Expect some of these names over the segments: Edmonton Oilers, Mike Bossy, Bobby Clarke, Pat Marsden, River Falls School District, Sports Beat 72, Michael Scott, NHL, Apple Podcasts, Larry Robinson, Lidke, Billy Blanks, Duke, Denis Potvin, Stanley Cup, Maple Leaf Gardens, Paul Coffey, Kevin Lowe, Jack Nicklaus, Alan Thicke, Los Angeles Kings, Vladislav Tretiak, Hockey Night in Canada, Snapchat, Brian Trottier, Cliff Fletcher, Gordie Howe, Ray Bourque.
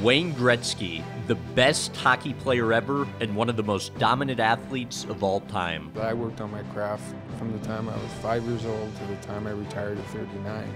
Wayne Gretzky, the best hockey player ever and one of the most dominant athletes of all time. I worked on my craft from the time I was 5 years old to the time I retired at 39,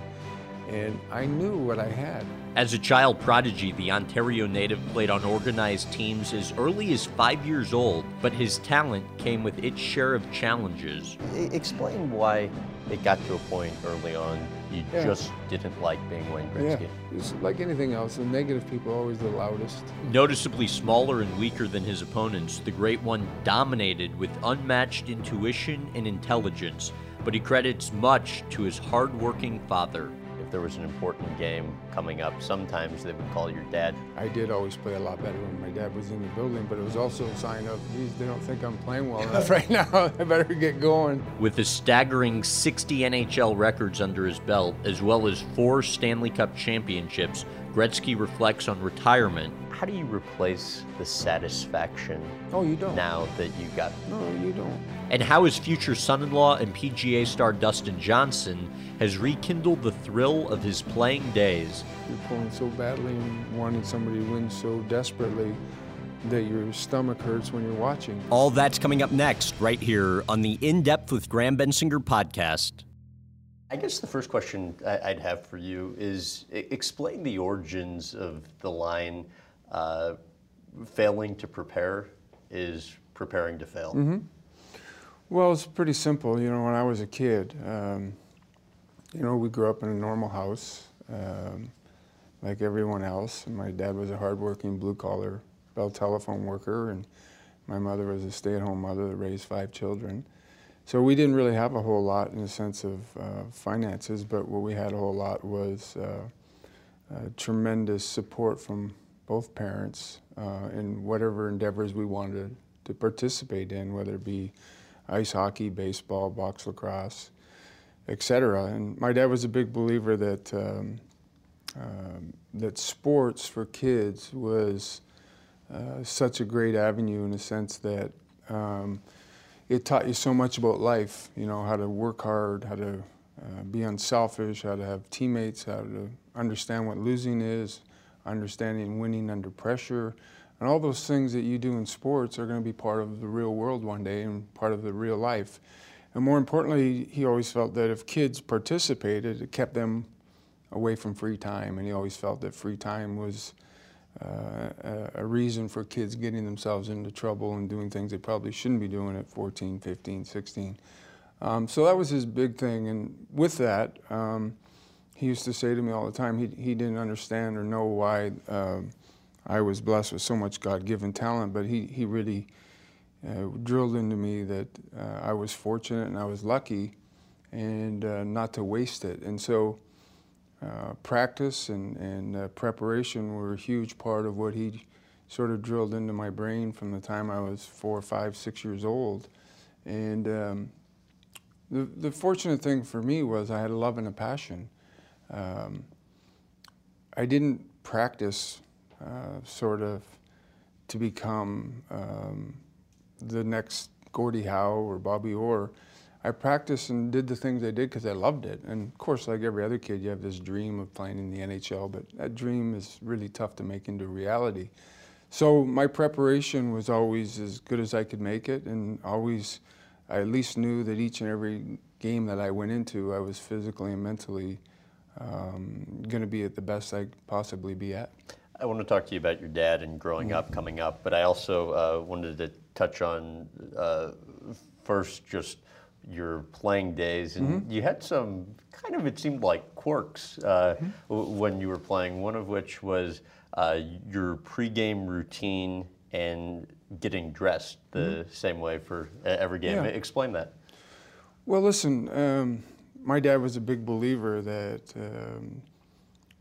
and I knew what I had. As a child prodigy, the Ontario native played on organized teams as early as 5 years old, but his talent came with its share of challenges. Explain why it got to a point early on you just didn't like being Wayne Gretzky. Yeah. It's like anything else, the negative people are always the loudest. Noticeably smaller and weaker than his opponents, the Great One dominated with unmatched intuition and intelligence, but he credits much to his hard-working father. If there was an important game coming up, sometimes they would call your dad. I did always play a lot better when my dad was in the building, but it was also a sign of, geez, they don't think I'm playing well enough right now. I better get going. With a staggering 60 NHL records under his belt, as well as 4 Stanley Cup championships, Gretzky reflects on retirement. How do you replace the satisfaction now that you got? No, you don't. And how his future son-in-law and PGA star Dustin Johnson has rekindled the thrill of his playing days. You're pulling so badly and wanting somebody to win so desperately that your stomach hurts when you're watching. All that's coming up next right here on the In-Depth with Graham Bensinger podcast. I guess the first question I'd have for you is explain the origins of the line, failing to prepare is preparing to fail. Mm-hmm. Well, it's pretty simple. You know, when I was a kid, you know, we grew up in a normal house like everyone else. And my dad was a hardworking blue-collar bell telephone worker, and my mother was a stay-at-home mother that raised 5 children. So we didn't really have a whole lot in the sense of finances, but what we had a whole lot was tremendous support from both parents in whatever endeavors we wanted to participate in, whether it be ice hockey, baseball, box lacrosse, etc. And my dad was a big believer that that sports for kids was such a great avenue in the sense that it taught you so much about life, you know, how to work hard, how to be unselfish, how to have teammates, how to understand what losing is, understanding winning under pressure. And all those things that you do in sports are going to be part of the real world one day and part of the real life. And more importantly, he always felt that if kids participated, it kept them away from free time. And he always felt that free time was a reason for kids getting themselves into trouble and doing things they probably shouldn't be doing at 14, 15, 16. So that was his big thing. And with that, he used to say to me all the time, he didn't understand or know why I was blessed with so much God-given talent, but he really drilled into me that I was fortunate and I was lucky and not to waste it. And so practice and preparation were a huge part of what he sort of drilled into my brain from the time I was 4, 5, 6 years old. And the fortunate thing for me was I had a love and a passion. I didn't practice sort of to become the next Gordie Howe or Bobby Orr. I practiced and did the things I did because I loved it. And of course, like every other kid, you have this dream of playing in the NHL, but that dream is really tough to make into reality. So my preparation was always as good as I could make it, and always I at least knew that each and every game that I went into, I was physically and mentally going to be at the best I could possibly be at. I want to talk to you about your dad and growing up, coming up, but I also wanted to touch on first just your playing days, and you had some kind of, it seemed like, quirks when you were playing, one of which was your pregame routine and getting dressed the same way for every game. Explain that. Well, listen, my dad was a big believer that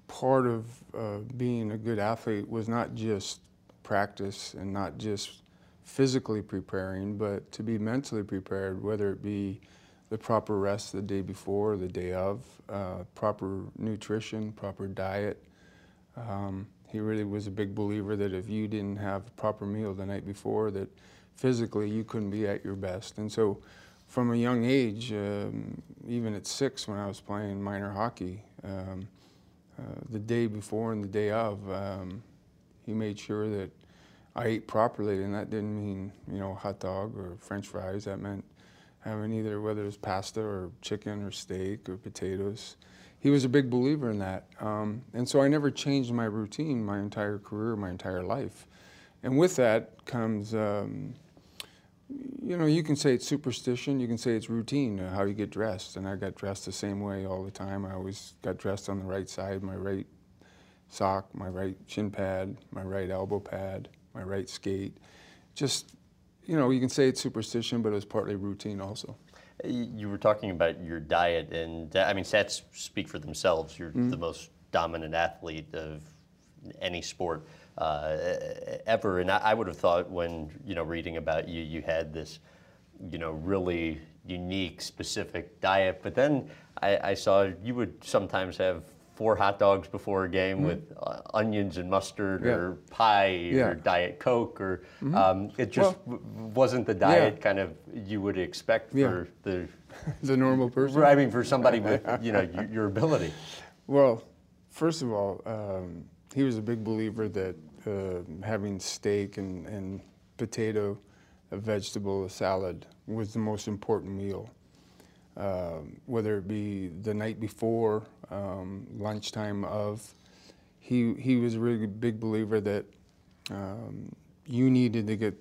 part of being a good athlete was not just practice and not just physically preparing, but to be mentally prepared, whether it be the proper rest the day before, the day of, proper nutrition, proper diet. He really was a big believer that if you didn't have a proper meal the night before, that physically you couldn't be at your best. And so from a young age, even at 6 when I was playing minor hockey, the day before and the day of, He made sure that I ate properly, and that didn't mean, you know, hot dog or French fries. That meant having either, whether it was pasta or chicken or steak or potatoes. He was a big believer in that. And so I never changed my routine my entire career, my entire life. And with that comes, you know, you can say it's superstition, you can say it's routine, how you get dressed. And I got dressed the same way all the time. I always got dressed on the right side, my right sock, my right shin pad, my right elbow pad, my right skate. Just, you know, you can say it's superstition, but it was partly routine also. You were talking about your diet, and I mean, stats speak for themselves. You're the most dominant athlete of any sport ever, and I would have thought when, you know, reading about you, you had this, you know, really unique, specific diet, but then I saw you would sometimes have 4 hot dogs before a game with onions and mustard or pie or Diet Coke, or it just wasn't the diet kind of you would expect for the normal person. I mean, for somebody with, you know, your ability. Well, first of all, he was a big believer that having steak and potato, a vegetable, a salad was the most important meal. Whether it be the night before, lunchtime of, he was a really big believer that you needed to get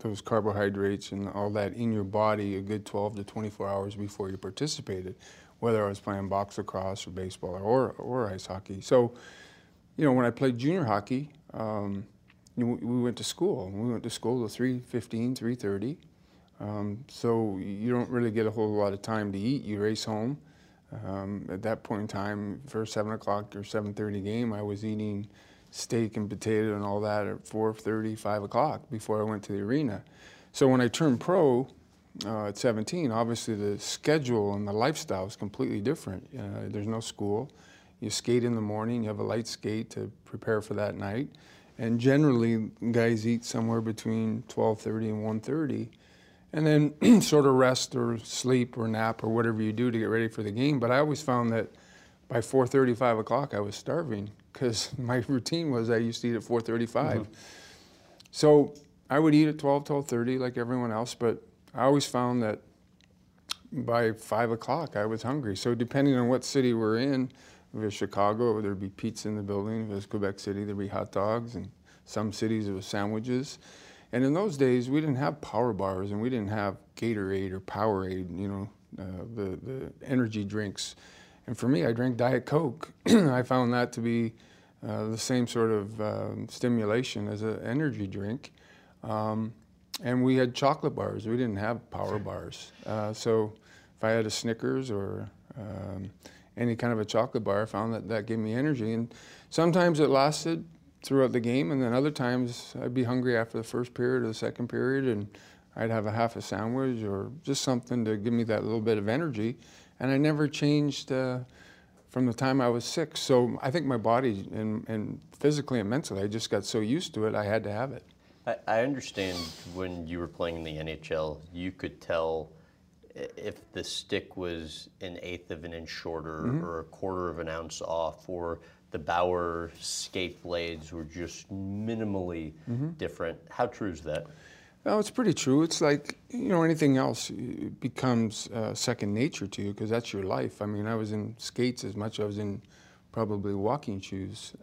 those carbohydrates and all that in your body a good 12 to 24 hours before you participated, whether I was playing box lacrosse or baseball or ice hockey. So, you know, when I played junior hockey, we went to school. We went to school till 3:15, 3:30. So you don't really get a whole lot of time to eat. You race home. At that point in time, for 7 o'clock or 7:30 game, I was eating steak and potato and all that at 4:30, 5 o'clock before I went to the arena. So when I turned pro at 17, obviously the schedule and the lifestyle is completely different. There's no school. You skate in the morning. You have a light skate to prepare for that night. And generally, guys eat somewhere between 12:30 and 1:30. And then sort of rest or sleep or nap or whatever you do to get ready for the game. But I always found that by 4:30, 5 o'clock, I was starving because my routine was I used to eat at 4:35. So I would eat at 12:30 like everyone else, but I always found that by 5 o'clock, I was hungry. So depending on what city we're in, if it was Chicago, there'd be pizza in the building. If it was Quebec City, there'd be hot dogs. And some cities, it was sandwiches. And in those days, we didn't have power bars, and we didn't have Gatorade or Powerade, you know, the energy drinks. And for me, I drank Diet Coke. I found that to be the same sort of stimulation as an energy drink. And we had chocolate bars. We didn't have power bars. So if I had a Snickers or any kind of a chocolate bar, I found that that gave me energy. And sometimes it lasted throughout the game, and then other times I'd be hungry after the first period or the second period, and I'd have a half a sandwich or just something to give me that little bit of energy. And I never changed from the time I was 6. So I think my body, and physically and mentally, I just got so used to it, I had to have it. I understand when you were playing in the NHL, you could tell if the stick was an 1/8 of an inch shorter or a 1/4 of an ounce off, or the Bauer skate blades were just minimally different. How true is that? No, it's pretty true. It's like, you know, anything else becomes second nature to you because that's your life. I mean, I was in skates as much as I was in probably walking shoes.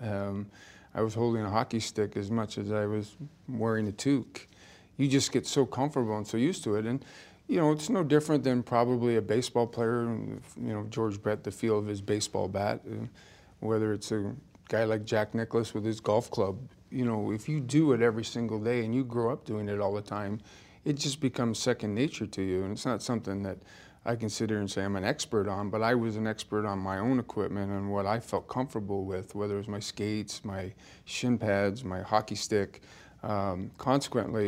I was holding a hockey stick as much as I was wearing a toque. You just get so comfortable and so used to it. And, you know, it's no different than probably a baseball player, you know, George Brett, the feel of his baseball bat. Whether it's a guy like Jack Nicklaus with his golf club, you know, if you do it every single day and you grow up doing it all the time, it just becomes second nature to you. And it's not something that I consider and say I'm an expert on, but I was an expert on my own equipment and what I felt comfortable with, whether it was my skates, my shin pads, my hockey stick. Consequently,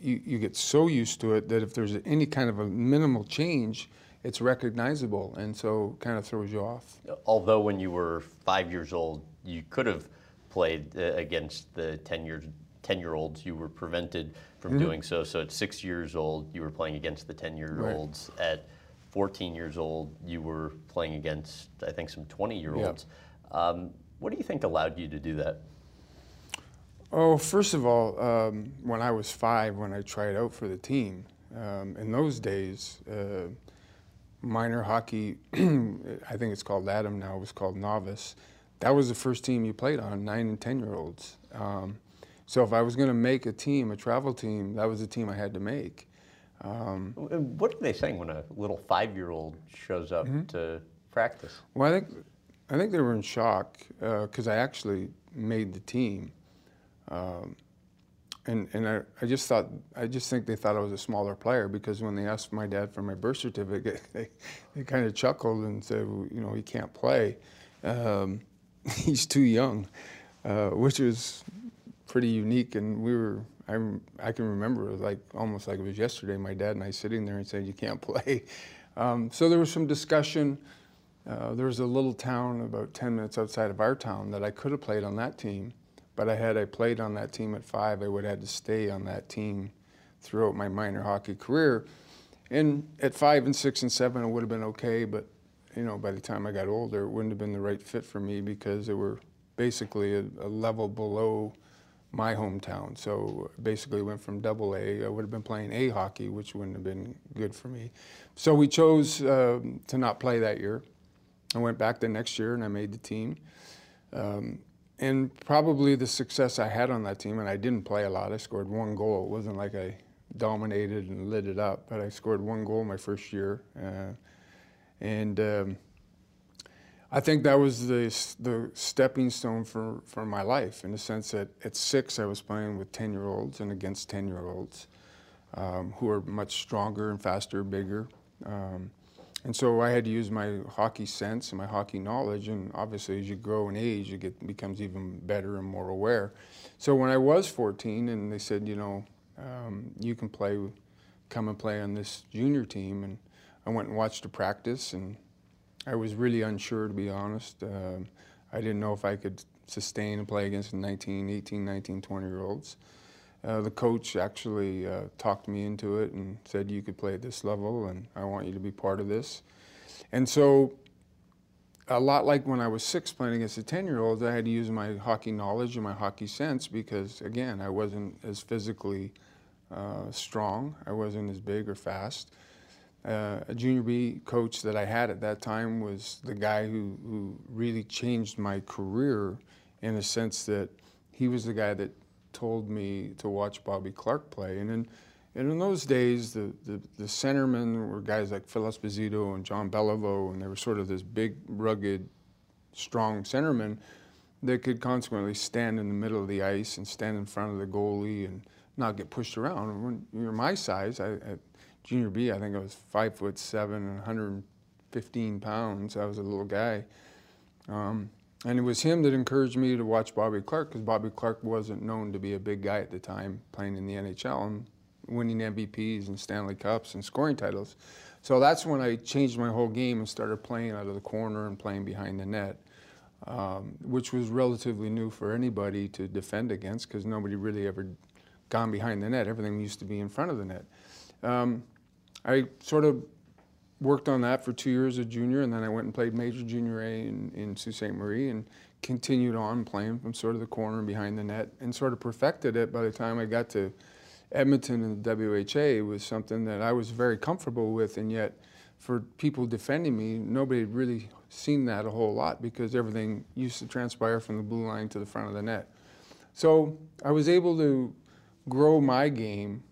you get so used to it that if there's any kind of a minimal change, it's recognizable, and so kind of throws you off. Although when you were 5 years old, you could have played against the 10-year-olds. You were prevented from doing so. So at 6 years old, you were playing against the 10-year-olds. Right. At 14 years old, you were playing against, I think, some 20-year-olds. What do you think allowed you to do that? Oh, first of all, when I was 5, when I tried out for the team, in those days, minor hockey, I think it's called Adam now, it was called Novice. That was the first team you played on, 9- and 10-year-olds. So if I was going to make a team, a travel team, that was the team I had to make. What are they saying when a little 5-year-old shows up to practice? Well, I think they were in shock because I actually made the team. And I just thought, I just think they thought I was a smaller player, because when they asked my dad for my birth certificate, they kind of chuckled and said, well, you know, he can't play. He's too young, which was pretty unique. And we were, I can remember, like almost like it was yesterday, my dad and I sitting there and said, you can't play. So there was some discussion. There was a little town about 10 minutes outside of our town that I could have played on that team. But had I played on that team at 5, I would have had to stay on that team throughout my minor hockey career. And at 5 and 6 and 7, it would have been okay, but you know, by the time I got older, it wouldn't have been the right fit for me because they were basically a level below my hometown. So basically went from AA. I would have been playing A hockey, which wouldn't have been good for me. So we chose to not play that year. I went back the next year and I made the team. And probably the success I had on that team, and I didn't play a lot, I scored 1 goal. It wasn't like I dominated and lit it up, but I scored 1 goal my first year. I think that was the stepping stone for my life, in the sense that at 6, I was playing with 10-year-olds and against 10-year-olds who are much stronger and faster, bigger. And so I had to use my hockey sense and my hockey knowledge, and obviously as you grow in age, it becomes even better and more aware. So when I was 14 and they said, you know, you can play, come and play on this junior team, and I went and watched a practice, and I was really unsure, to be honest. I didn't know if I could sustain and play against 19, 18, 19, 20-year-olds. The coach actually talked me into it and said, you could play at this level and I want you to be part of this. And so a lot like when I was 6 playing against the 10-year-olds, I had to use my hockey knowledge and my hockey sense because, again, I wasn't as physically strong. I wasn't as big or fast. A junior B coach that I had at that time was the guy who really changed my career, in the sense that he was the guy that told me to watch Bobby Clarke play. And in those days, the centermen were guys like Phil Esposito and John Beliveau, and they were sort of this big, rugged, strong centerman that could consequently stand in the middle of the ice and stand in front of the goalie and not get pushed around. And when you're my size, at junior B, I think I was 5'7" and 115 pounds. I was a little guy. And it was him that encouraged me to watch Bobby Clarke, because Bobby Clarke wasn't known to be a big guy at the time, playing in the NHL and winning MVPs and Stanley Cups and scoring titles. So that's when I changed my whole game and started playing out of the corner and playing behind the net, which was relatively new for anybody to defend against, because nobody really ever gone behind the net. Everything used to be in front of the net. I sort of worked on that for 2 years as a junior, and then I went and played major junior A in Sault Ste. Marie and continued on playing from sort of the corner and behind the net, and sort of perfected it. By the time I got to Edmonton and the WHA, it was something that I was very comfortable with, and yet for people defending me, nobody had really seen that a whole lot, because everything used to transpire from the blue line to the front of the net. So I was able to grow my game,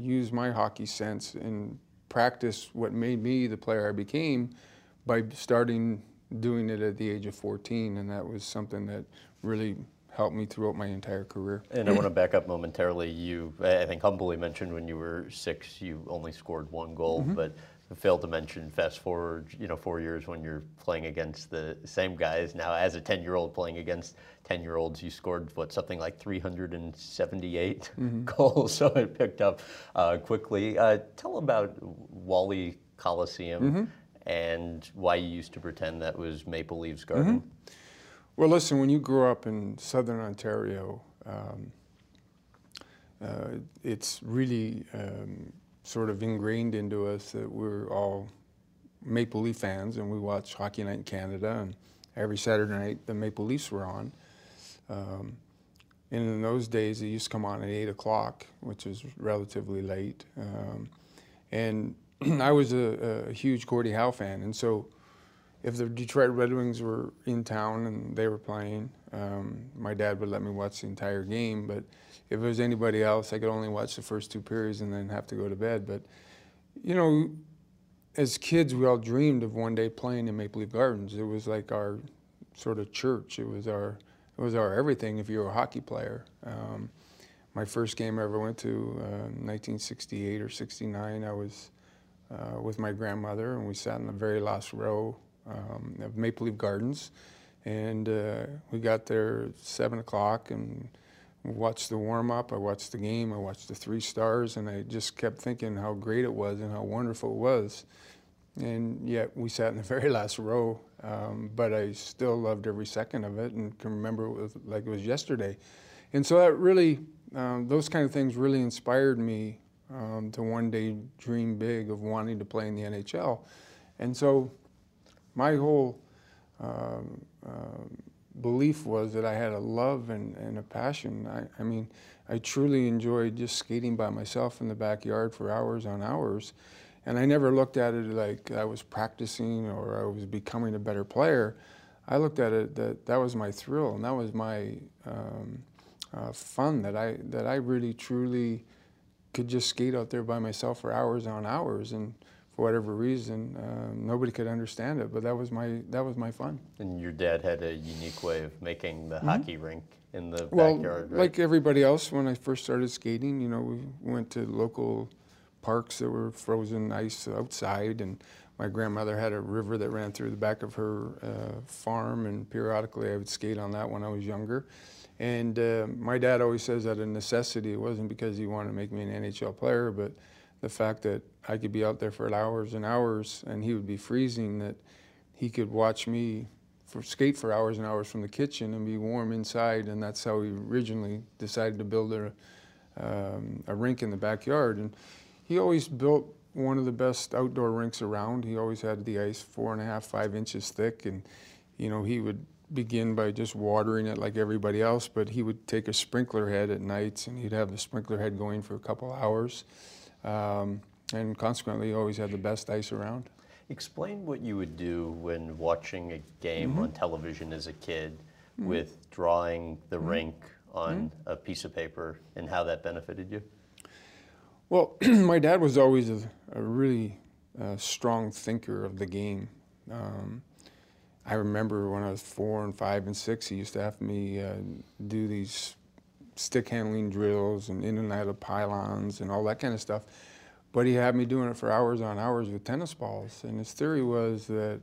use my hockey sense, and practice what made me the player I became by starting doing it at the age of 14, and that was something that really helped me throughout my entire career. And I want to back up momentarily. You, I think, humbly mentioned when you were 6, you only scored 1 goal, but failed to mention, fast forward, you know, 4 years when you're playing against the same guys. Now, as a 10-year-old playing against 10-year-olds, you scored, what, something like 378 goals, so it picked up quickly. Tell about Wally Coliseum and why you used to pretend that was Maple Leaf's Garden. Well, listen, when you grew up in Southern Ontario, it's really sort of ingrained into us that we're all Maple Leaf fans, and we watch Hockey Night in Canada, and every Saturday night the Maple Leafs were on. And in those days, it used to come on at 8 o'clock, which was relatively late. And I was a huge Gordie Howe fan, and so if the Detroit Red Wings were in town and they were playing, my dad would let me watch the entire game. But if it was anybody else, I could only watch the first two periods and then have to go to bed. But, you know, as kids, we all dreamed of one day playing in Maple Leaf Gardens. It was like our sort of church. It was our everything if you were a hockey player. My first game I ever went to, 1968 or 69, I was with my grandmother, and we sat in the very last row of Maple Leaf Gardens, and we got there at 7 o'clock and watched the warm-up. I watched the game, I watched the Three Stars, and I just kept thinking how great it was and how wonderful it was. And yet we sat in the very last row, but I still loved every second of it and can remember it was like it was yesterday. And so that really, those kind of things really inspired me to one day dream big of wanting to play in the NHL. And so my whole belief was that I had a love and a passion. I mean, I truly enjoyed just skating by myself in the backyard for hours on hours. And I never looked at it like I was practicing or I was becoming a better player. I looked at it that that was my thrill, and that was my fun, that I really truly could just skate out there by myself for hours on hours. And for whatever reason, nobody could understand it, but that was my fun. And your dad had a unique way of making the hockey rink in the backyard, right? Like everybody else, when I first started skating, you know, we went to local parks that were frozen ice outside, and my grandmother had a river that ran through the back of her farm, and periodically I would skate on that when I was younger. And my dad always says that a necessity, it wasn't because he wanted to make me an NHL player, but the fact that I could be out there for hours and hours, and he would be freezing, that he could watch me skate for hours and hours from the kitchen and be warm inside, and that's how he originally decided to build a rink in the backyard. And he always built one of the best outdoor rinks around. He always had the ice 4.5–5 inches thick, and you know, he would begin by just watering it like everybody else, but he would take a sprinkler head at nights, and he'd have the sprinkler head going for a couple hours. And consequently, you always had the best ice around. Explain what you would do when watching a game on television as a kid with drawing the rink on a piece of paper and how that benefited you. Well, my dad was always a really strong thinker of the game. I remember when I was 4 and 5 and 6, he used to have me do these stick handling drills and in and out of pylons and all that kind of stuff. But he had me doing it for hours on hours with tennis balls. And his theory was that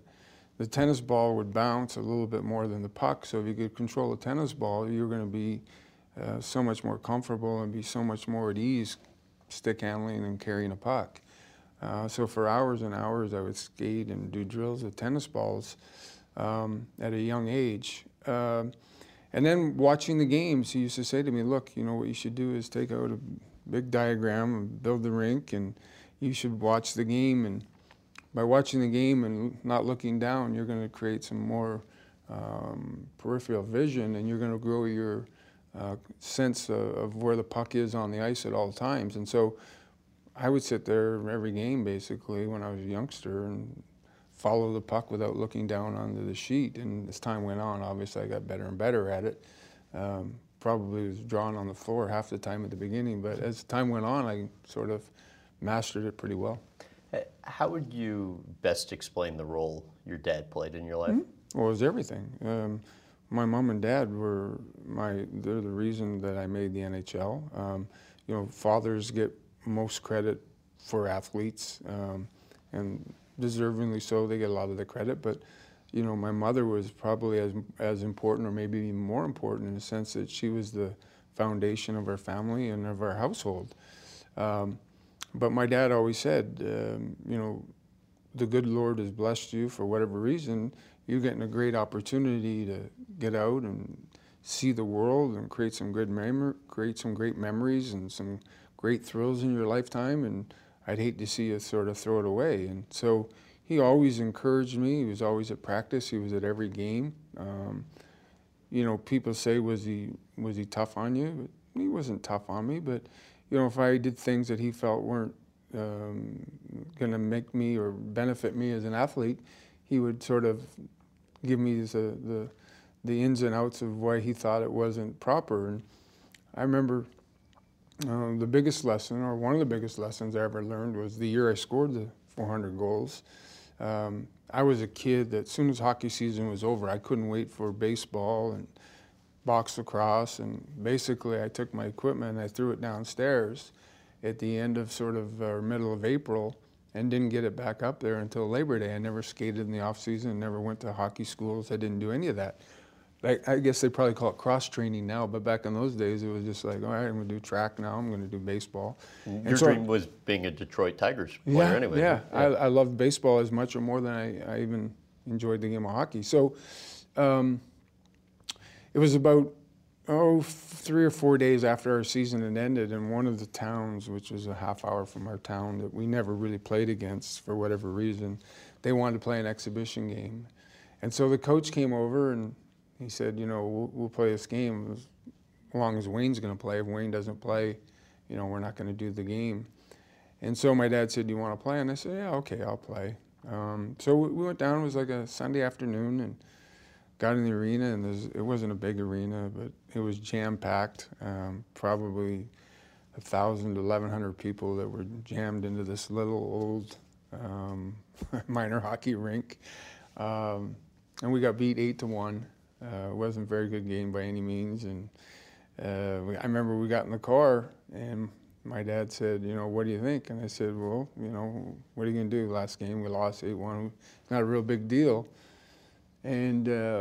the tennis ball would bounce a little bit more than the puck. So if you could control a tennis ball, you were going to be so much more comfortable and be so much more at ease stick handling and carrying a puck. So for hours and hours, I would skate and do drills with tennis balls at a young age. And then watching the games, he used to say to me, look, you know, what you should do is take out a big diagram and build the rink, and you should watch the game. And by watching the game and not looking down, you're going to create some more peripheral vision, and you're going to grow your sense of where the puck is on the ice at all times. And so I would sit there every game, basically, when I was a youngster, and follow the puck without looking down onto the sheet. And as time went on, obviously I got better and better at it. Probably was drawn on the floor half the time at the beginning, but as time went on, I sort of mastered it pretty well. How would you best explain the role your dad played in your life? Well, it was everything. My mom and dad were they're the reason that I made the NHL. You know, fathers get most credit for athletes, and deservingly so, they get a lot of the credit, but you know, my mother was probably as important, or maybe even more important, in the sense that she was the foundation of our family and of our household. But my dad always said, you know, the good Lord has blessed you for whatever reason, you're getting a great opportunity to get out and see the world and create some good great memories and some great thrills in your lifetime, and I'd hate to see you sort of throw it away. And so he always encouraged me. He was always at practice. He was at every game. you know, people say, was he tough on you? He wasn't tough on me, but, you know, if I did things that he felt weren't going to make me or benefit me as an athlete, he would sort of give me the ins and outs of why he thought it wasn't proper. And I remember the biggest lesson, or one of the biggest lessons I ever learned, was the year I scored the 400 goals. I was a kid that as soon as hockey season was over, I couldn't wait for baseball and box lacrosse, and basically I took my equipment and I threw it downstairs at the end of sort of middle of April and didn't get it back up there until Labor Day. I never skated in the off season, never went to hockey schools, I didn't do any of that. Like, I guess they probably call it cross-training now, but back in those days, it was just like, all right, I'm going to do track now, I'm going to do baseball. Your dream was being a Detroit Tigers player anyway. Yeah, I loved baseball as much or more than I even enjoyed the game of hockey. So it was about, oh, 3 or 4 days after our season had ended, in one of the towns, which was a half hour from our town, that we never really played against for whatever reason, they wanted to play an exhibition game. And so the coach came over and he said, you know, we'll play this game as long as Wayne's going to play. If Wayne doesn't play, you know, we're not going to do the game. And so my dad said, do you want to play? And I said, yeah, okay, I'll play. So we went down. It was like a Sunday afternoon and got in the arena. And it wasn't a big arena, but it was jam-packed, probably 1,000 to 1,100 people that were jammed into this little old minor hockey rink. And we got beat 8-1. It wasn't a very good game by any means, and I remember we got in the car, and my dad said, you know, what do you think? And I said, well, you know, what are you going to do? Last game, we lost 8-1. Not a real big deal. And, you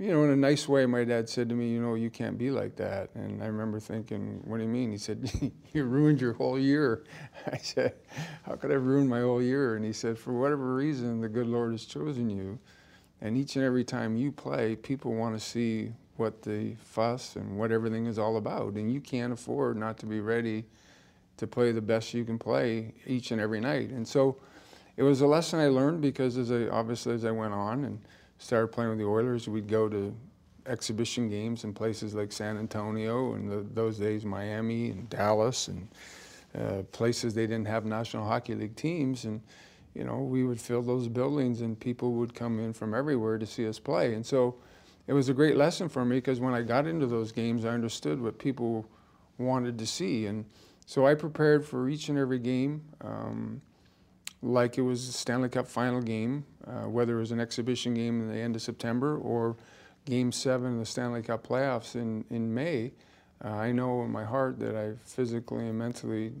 know, in a nice way, my dad said to me, you know, you can't be like that. And I remember thinking, what do you mean? He said, you ruined your whole year. I said, how could I ruin my whole year? And he said, for whatever reason, the good Lord has chosen you. And each and every time you play, people want to see what the fuss and what everything is all about. And you can't afford not to be ready to play the best you can play each and every night. And so it was a lesson I learned, because obviously as I went on and started playing with the Oilers, we'd go to exhibition games in places like San Antonio, and those days Miami and Dallas, and places they didn't have National Hockey League teams. And you know, we would fill those buildings and people would come in from everywhere to see us play. And so it was a great lesson for me, because when I got into those games, I understood what people wanted to see. And so I prepared for each and every game like it was the Stanley Cup final game, whether it was an exhibition game in the end of September or Game 7 of the Stanley Cup playoffs in May. I know in my heart that I physically and mentally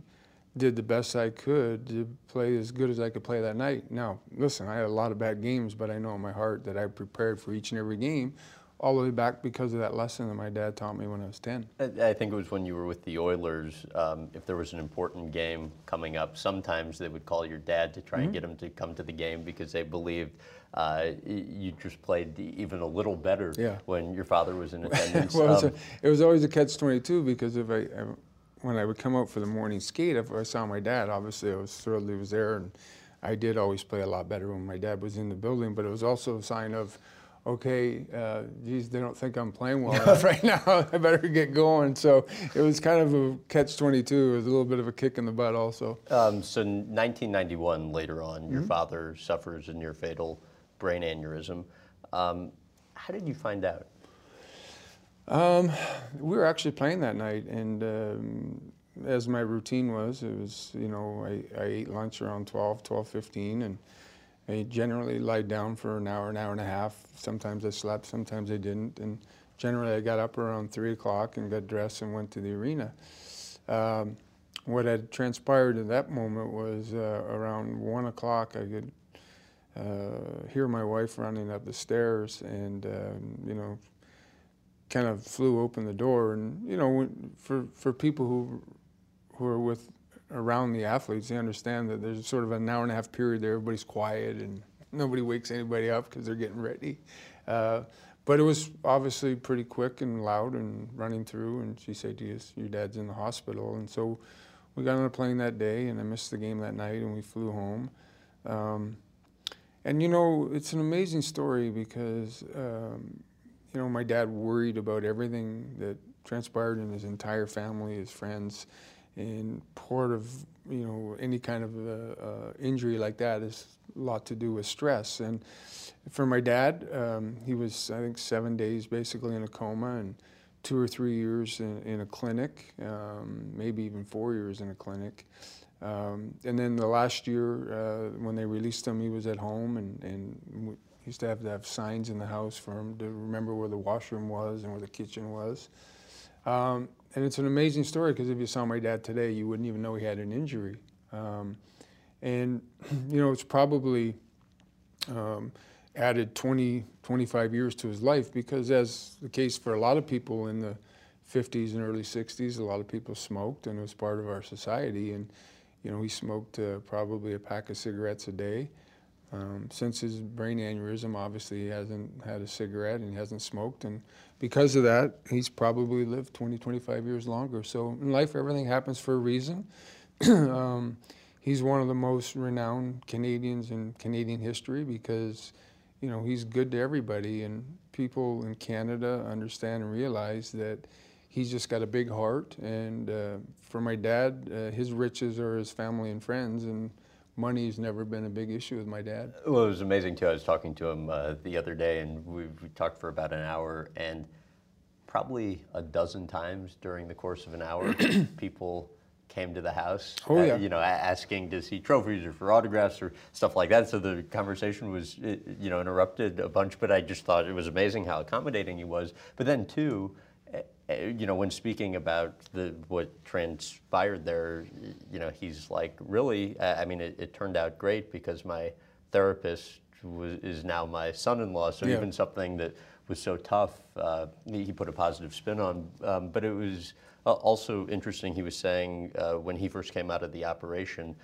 did the best I could to play as good as I could play that night. Now, listen, I had a lot of bad games, but I know in my heart that I prepared for each and every game all the way back because of that lesson that my dad taught me when I was 10. I think it was when you were with the Oilers, if there was an important game coming up, sometimes they would call your dad to try and get him to come to the game, because they believed you just played even a little better when your father was in attendance. Well, it was always a catch-22, because if when I would come out for the morning skate, if I saw my dad, obviously I was thrilled he was there, and I did always play a lot better when my dad was in the building, but it was also a sign of, okay, geez, they don't think I'm playing well enough right now, I better get going. So it was kind of a catch-22, it was a little bit of a kick in the butt also. So in 1991, later on, your father suffers a near-fatal brain aneurysm. How did you find out? We were actually playing that night, and as my routine was, it was, you know, I ate lunch around 12:15, and I generally lied down for an hour and a half. Sometimes I slept, sometimes I didn't, and generally I got up around 3 o'clock and got dressed and went to the arena. What had transpired at that moment was around 1 o'clock I could hear my wife running up the stairs, and, you know, kind of flew open the door. And you know, for people who are with around the athletes, they understand that there's sort of an hour and a half period there everybody's quiet and nobody wakes anybody up because they're getting ready. But it was obviously pretty quick and loud and running through, and she said, yes, your dad's in the hospital. And so we got on a plane that day, and I missed the game that night, and we flew home. And you know, it's an amazing story, because you know, my dad worried about everything that transpired in his entire family, his friends, and part of, you know, any kind of injury like that is a lot to do with stress. And for my dad, he was, I think, 7 days basically in a coma and 2 or 3 years in a clinic, maybe even 4 years in a clinic. And then the last year, when they released him, he was at home, and we used to have signs in the house for him to remember where the washroom was and where the kitchen was. And it's an amazing story, because if you saw my dad today, you wouldn't even know he had an injury. And, you know, it's probably added 20, 25 years to his life, because as the case for a lot of people in the 50s and early 60s, a lot of people smoked, and it was part of our society. And, you know, he smoked probably a pack of cigarettes a day. Since his brain aneurysm, obviously he hasn't had a cigarette and he hasn't smoked, and because of that, he's probably lived 20, 25 years longer. So in life, everything happens for a reason. He's one of the most renowned Canadians in Canadian history, because, you know, he's good to everybody, and people in Canada understand and realize that he's just got a big heart. And for my dad, his riches are his family and friends, and money's never been a big issue with my dad. Well, it was amazing too. I was talking to him the other day, and we talked for about an hour, and probably a dozen times during the course of an hour, people came to the house, you know, asking to see trophies or for autographs or stuff like that. So the conversation was, you know, interrupted a bunch, but I just thought it was amazing how accommodating he was. But then too, you know, when speaking about what transpired there, you know, he's like, really, I mean, it turned out great, because my therapist is now my son-in-law. So even something that was so tough, he put a positive spin on. But it was also interesting. He was saying when he first came out of the operation,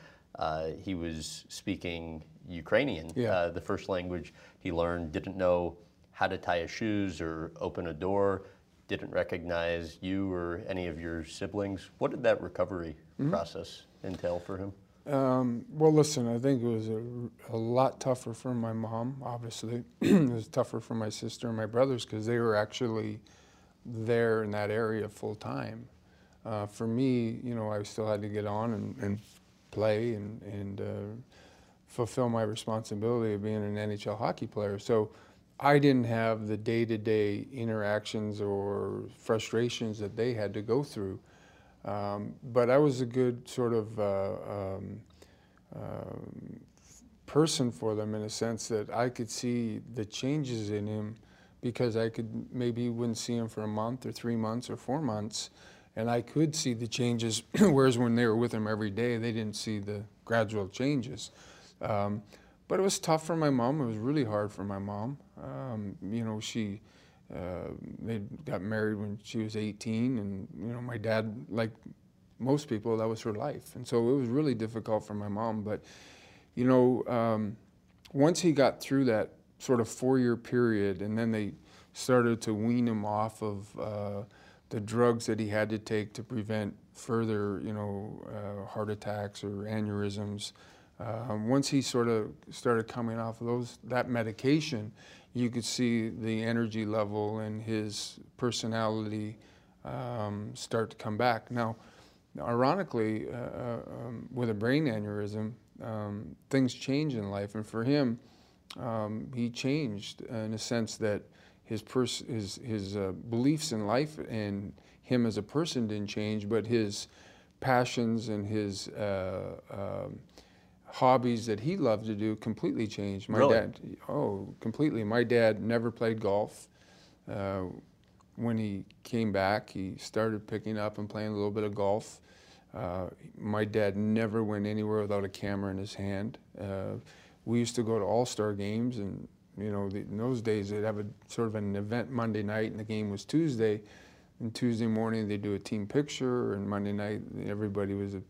he was speaking Ukrainian, the first language he learned, didn't know how to tie his shoes or open a door, didn't recognize you or any of your siblings. What did that recovery process entail for him? Well, listen, I think it was a lot tougher for my mom, obviously. It was tougher for my sister and my brothers, because they were actually there in that area full time. For me, you know, I still had to get on and play and fulfill my responsibility of being an NHL hockey player. So I didn't have the day-to-day interactions or frustrations that they had to go through. But I was a good sort of person for them, in a sense that I could see the changes in him, because I could maybe wouldn't see him for a month or 3 months or 4 months, and I could see the changes, whereas when they were with him every day, they didn't see the gradual changes. But it was tough for my mom. It was really hard for my mom. You know, they got married when she was 18, and, you know, my dad, like most people, that was her life. And so it was really difficult for my mom. But, you know, once he got through that sort of 4-year period, and then they started to wean him off of the drugs that he had to take to prevent further, you know, heart attacks or aneurysms. Once he sort of started coming off of that medication, you could see the energy level and his personality start to come back. Now, ironically, with a brain aneurysm, things change in life, and for him, he changed in a sense that his beliefs in life and him as a person didn't change, but his passions and his hobbies that he loved to do completely changed. My dad, completely. My dad never played golf. When he came back, he started picking up and playing a little bit of golf. My dad never went anywhere without a camera in his hand. We used to go to all-star games, and, you know, in those days they'd have a sort of an event Monday night, and the game was Tuesday. And Tuesday morning they'd do a team picture, and Monday night everybody was a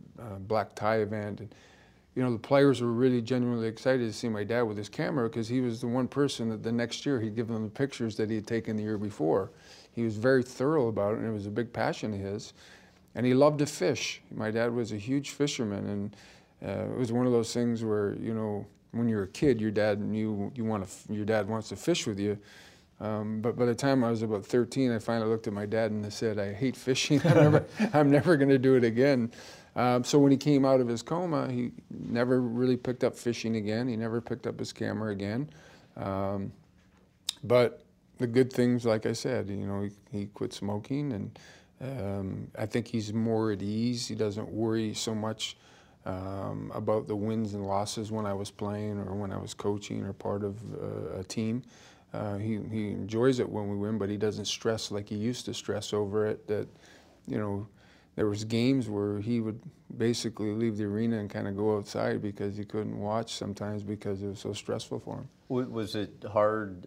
black tie event. And, you know, the players were really genuinely excited to see my dad with his camera, because he was the one person that the next year he'd give them the pictures that he had taken the year before. He was very thorough about it, and it was a big passion of his. And he loved to fish. My dad was a huge fisherman, and it was one of those things where, you know, when you're a kid, your dad wants to fish with you. But by the time I was about 13, I finally looked at my dad and I said, I hate fishing. I'm never going to do it again. So when he came out of his coma, he never really picked up fishing again. He never picked up his camera again. But the good things, like I said, you know, he quit smoking, and I think he's more at ease. He doesn't worry so much about the wins and losses when I was playing or when I was coaching or part of a team. He enjoys it when we win, but he doesn't stress like he used to stress over it. That, you know, there was games where he would basically leave the arena and kind of go outside because he couldn't watch sometimes because it was so stressful for him. Was it hard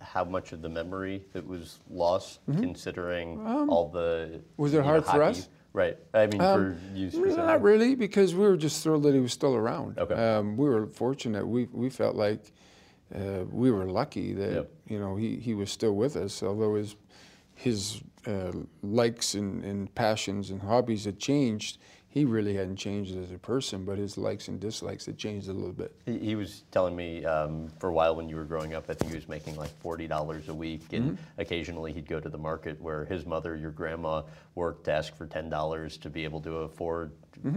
how much of the memory that was lost, considering all the Was it hard for us? Right. I mean, for you specifically. Not really, because we were just thrilled that he was still around. Okay. We were fortunate. We felt like we were lucky that, you know, he was still with us, although his likes and passions and hobbies had changed. He really hadn't changed as a person, but his likes and dislikes had changed a little bit. He was telling me for a while when you were growing up, I think he was making like $40 a week, and occasionally he'd go to the market where his mother, your grandma, worked to ask for $10 to be able to afford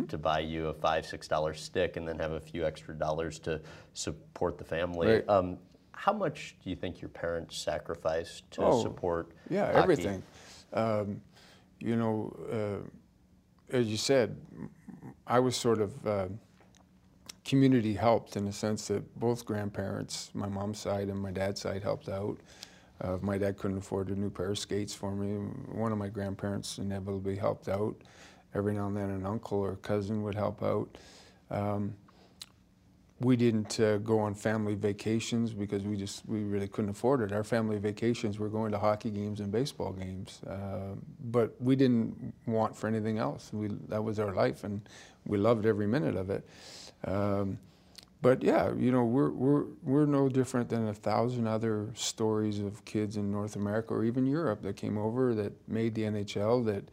to buy you a $5, $6 stick, and then have a few extra dollars to support the family. Right. How much do you think your parents sacrificed to support hockey? Everything. You know, as you said, I was sort of community helped in the sense that both grandparents, my mom's side and my dad's side, helped out. If my dad couldn't afford a new pair of skates for me, one of my grandparents inevitably helped out. Every now and then an uncle or cousin would help out. We didn't go on family vacations because we really couldn't afford it. Our family vacations were going to hockey games and baseball games, but we didn't want for anything else. That was our life, and we loved every minute of it. But yeah, you know, we're no different than 1,000 other stories of kids in North America or even Europe that came over that made the NHL that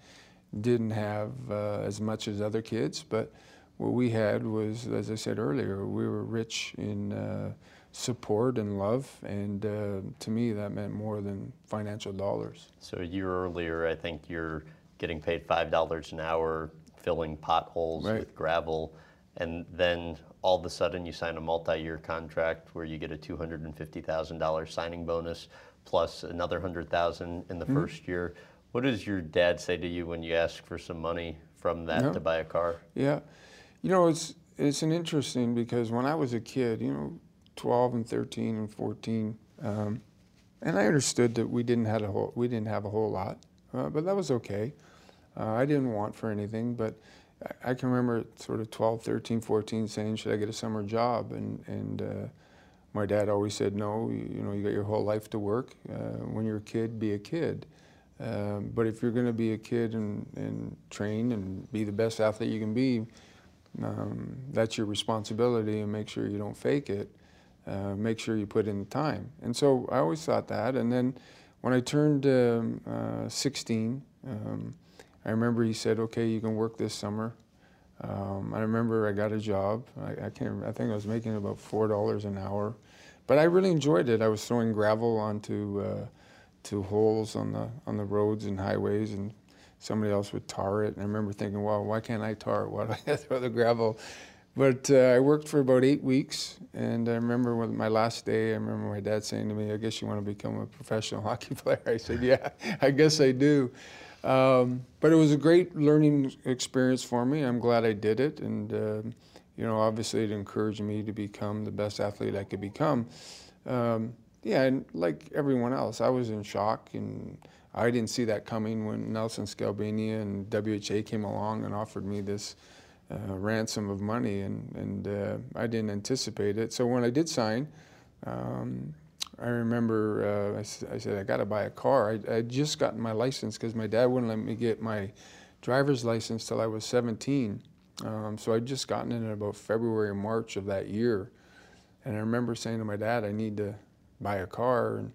didn't have as much as other kids, but. What we had was, as I said earlier, we were rich in support and love, and to me that meant more than financial dollars. So a year earlier, I think you're getting paid $5 an hour, filling potholes with gravel, and then all of a sudden you sign a multi-year contract where you get a $250,000 signing bonus plus another $100,000 in the first year. What does your dad say to you when you ask for some money from that to buy a car? Yeah. You know, it's an interesting, because when I was a kid, you know, 12 and 13 and 14, and I understood that we didn't have a whole lot, but that was okay. I didn't want for anything, but I can remember sort of 12, 13, 14 saying, should I get a summer job? And my dad always said, no, you know, you got your whole life to work. When you're a kid, be a kid. But if you're going to be a kid and train and be the best athlete you can be, that's your responsibility, and make sure you don't fake it. Make sure you put in the time. And so I always thought that. And then when I turned 16, I remember he said, okay, you can work this summer. I remember I got a job. I think I was making about $4 an hour. But I really enjoyed it. I was throwing gravel onto to holes on the roads and highways, and somebody else would tar it. And I remember thinking, well, why can't I tar it? Why do I have to throw the gravel? But I worked for about 8 weeks, and I remember when my last day, I remember my dad saying to me, I guess you want to become a professional hockey player. I said, yeah, I guess I do. But it was a great learning experience for me. I'm glad I did it. And, you know, obviously it encouraged me to become the best athlete I could become. Yeah, and like everyone else, I was in shock, and I didn't see that coming when Nelson Scalbania and WHA came along and offered me this ransom of money, and I didn't anticipate it. So when I did sign, I remember I said, I got to buy a car. I just gotten my license because my dad wouldn't let me get my driver's license till I was 17. So I'd just gotten it in about February or March of that year. And I remember saying to my dad, I need to buy a car, and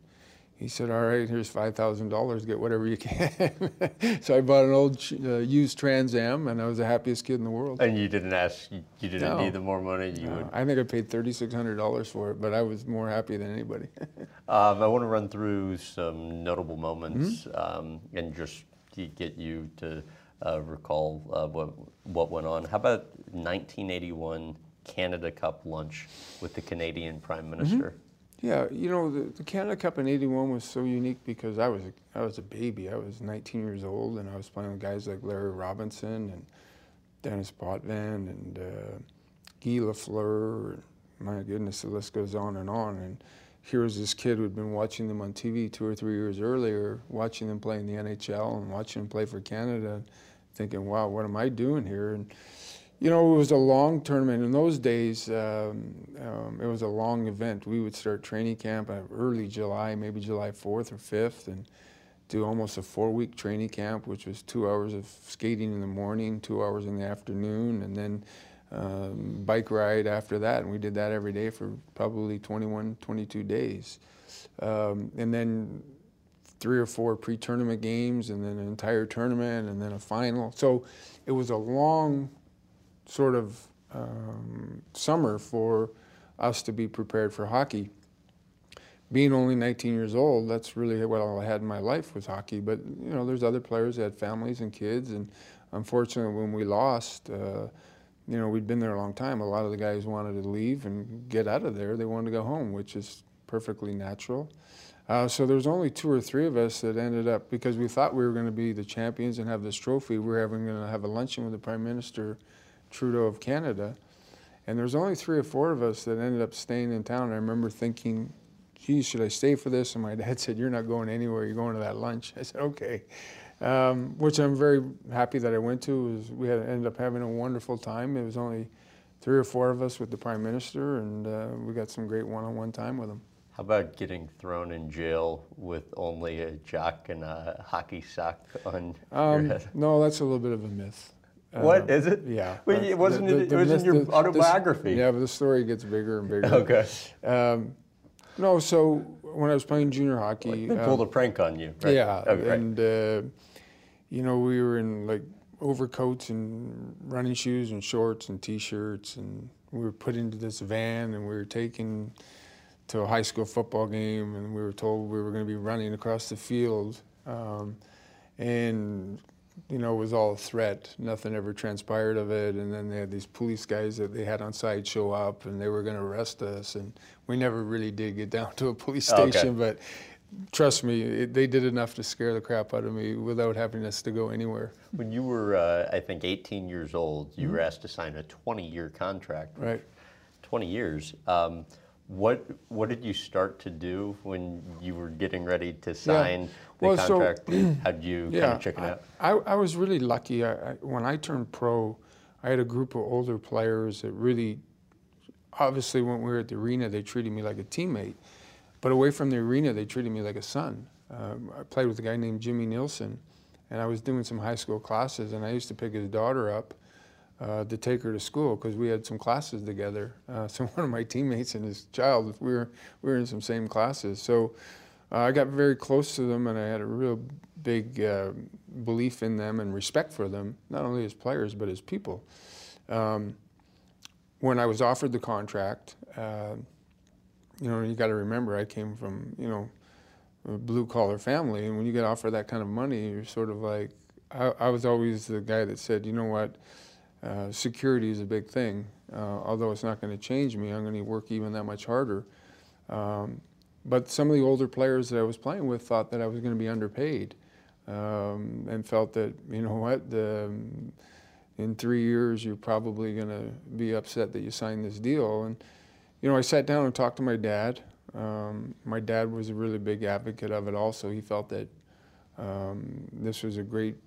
He said, all right, here's $5,000, get whatever you can. So I bought an old used Trans Am, and I was the happiest kid in the world. And you didn't ask, you didn't need the more money? You would... I think I paid $3,600 for it, but I was more happy than anybody. I want to run through some notable moments and just get you to recall what went on. How about 1981 Canada Cup lunch with the Canadian Prime Minister? Yeah, you know, the Canada Cup in '81 was so unique because I was a baby. I was 19 years old, and I was playing with guys like Larry Robinson and Denis Potvin and Guy Lafleur. My goodness, the list goes on. And here was this kid who had been watching them on TV 2 or 3 years earlier, watching them play in the NHL and watching them play for Canada, and thinking, wow, what am I doing here? And, you know, it was a long tournament. In those days, it was a long event. We would start training camp early July, maybe July 4th or 5th, and do almost a 4-week training camp, which was 2 hours of skating in the morning, 2 hours in the afternoon, and then bike ride after that. And we did that every day for probably 21, 22 days. And then 3 or 4 pre-tournament games, and then an entire tournament, and then a final. So it was a long sort of summer for us to be prepared for hockey. Being only 19 years old, that's really what all I had in my life was hockey. But you know, there's other players that had families and kids, and unfortunately, when we lost, you know, we'd been there a long time. A lot of the guys wanted to leave and get out of there. They wanted to go home, which is perfectly natural. So there's only 2 or 3 of us that ended up, because we thought we were going to be the champions and have this trophy. We were going to have a luncheon with the Prime Minister Trudeau of Canada, and there's only 3 or 4 of us that ended up staying in town. And I remember thinking, geez, should I stay for this? And my dad said, you're not going anywhere, you're going to that lunch. I said, okay, which I'm very happy that I went to. We ended up having a wonderful time. It was only 3 or 4 of us with the Prime Minister, and we got some great one-on-one time with him. How about getting thrown in jail with only a jock and a hockey sock on your head? No, that's a little bit of a myth. What is it? Yeah. Well, it was in your autobiography. Yeah, but the story gets bigger and bigger. Okay. No, so when I was playing junior hockey... They pulled a prank on you, right? Yeah, okay, and, you know, we were in, like, overcoats and running shoes and shorts and T-shirts, and we were put into this van, and we were taken to a high school football game, and we were told we were going to be running across the field, and... you know, it was all a threat. Nothing ever transpired of it. And then they had these police guys that they had on site show up, and they were going to arrest us. And we never really did get down to a police station. Okay. But trust me, they did enough to scare the crap out of me without having us to go anywhere. When you were, I think, 18 years old, you were asked to sign a 20-year contract. Right. 20 years. What did you start to do when you were getting ready to sign the contract? So, how did you kind of check it out? I was really lucky. When I turned pro, I had a group of older players that really, obviously when we were at the arena, they treated me like a teammate. But away from the arena, they treated me like a son. I played with a guy named Jimmy Nielsen, and I was doing some high school classes, and I used to pick his daughter up to take her to school because we had some classes together. So one of my teammates and his child, we were in some same classes. So I got very close to them, and I had a real big belief in them and respect for them, not only as players, but as people. When I was offered the contract, you know, you gotta remember I came from, you know, a blue collar family, and when you get offered that kind of money, you're sort of like, I was always the guy that said, you know what, security is a big thing. Although it's not going to change me, I'm going to work even that much harder. But some of the older players that I was playing with thought that I was going to be underpaid, and felt that, you know what, in 3 years you're probably going to be upset that you signed this deal. And you know, I sat down and talked to my dad. My dad was a really big advocate of it also. He felt that this was a great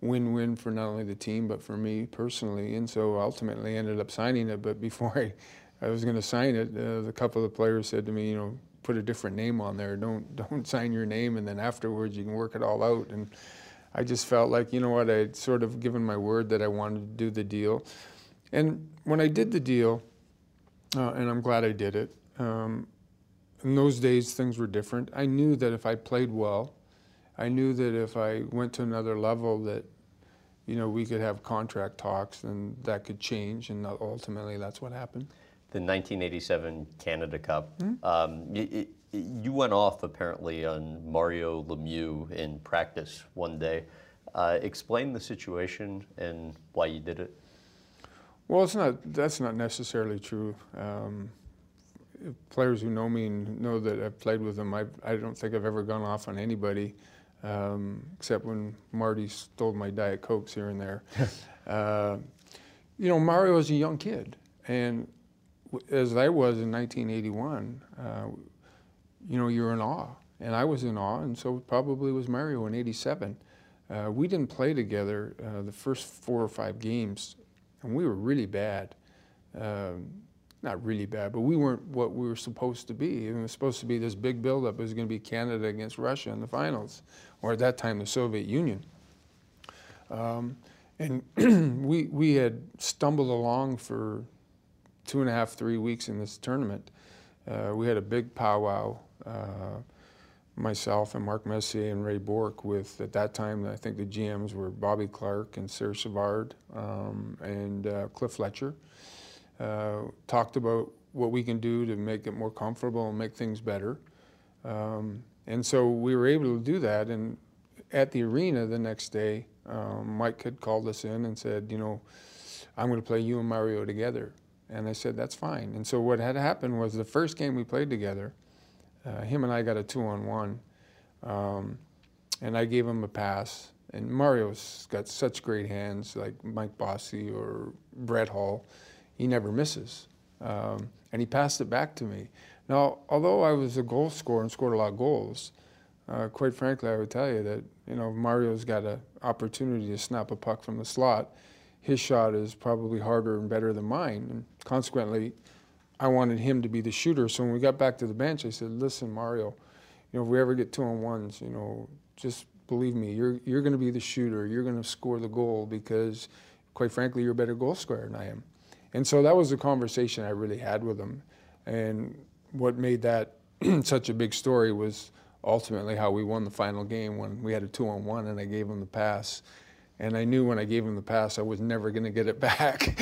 win-win for not only the team, but for me personally. And so ultimately ended up signing it. But before I was going to sign it, a couple of the players said to me, you know, put a different name on there. Don't sign your name, and then afterwards you can work it all out. And I just felt like, you know what, I'd sort of given my word that I wanted to do the deal. And when I did the deal, and I'm glad I did it, in those days, things were different. I knew that if I played well, I knew that if I went to another level that, you know, we could have contract talks and that could change, and ultimately that's what happened. The 1987 Canada Cup, you went off apparently on Mario Lemieux in practice one day. Explain the situation and why you did it. Well, it's not, that's not necessarily true. Players who know me and know that I've played with them, I don't think I've ever gone off on anybody, except when Marty stole my Diet Cokes here and there. You know, Mario was a young kid, and as I was in 1981, you know, you're in awe, and I was in awe, and so probably was Mario in 87. We didn't play together the first 4 or 5 games, and we were really bad. Not really bad, but we weren't what we were supposed to be. It was supposed to be this big buildup. It was going to be Canada against Russia in the finals, or at that time the Soviet Union. And we had stumbled along for 2.5, 3 weeks in this tournament. We had a big powwow, myself and Mark Messier and Ray Bourque with, at that time, I think the GMs were Bobby Clarke and Sarah Savard and Cliff Fletcher. Talked about what we can do to make it more comfortable and make things better. And so we were able to do that, and at the arena the next day, Mike had called us in and said, you know, I'm going to play you and Mario together. And I said, that's fine. And so what had happened was the first game we played together, him and I got a 2-on-1, and I gave him a pass. And Mario's got such great hands, like Mike Bossy or Brett Hull. He never misses, and he passed it back to me. Now, although I was a goal scorer and scored a lot of goals, quite frankly, I would tell you that, you know, Mario's got an opportunity to snap a puck from the slot. His shot is probably harder and better than mine, and consequently, I wanted him to be the shooter. So when we got back to the bench, I said, listen, Mario, you know, if we ever get 2-on-1s, you know, just believe me, you're going to be the shooter. You're going to score the goal because, quite frankly, you're a better goal scorer than I am. And so that was the conversation I really had with him. And what made that such a big story was ultimately how we won the final game when we had a 2-on-1 and I gave him the pass. And I knew when I gave him the pass, I was never going to get it back.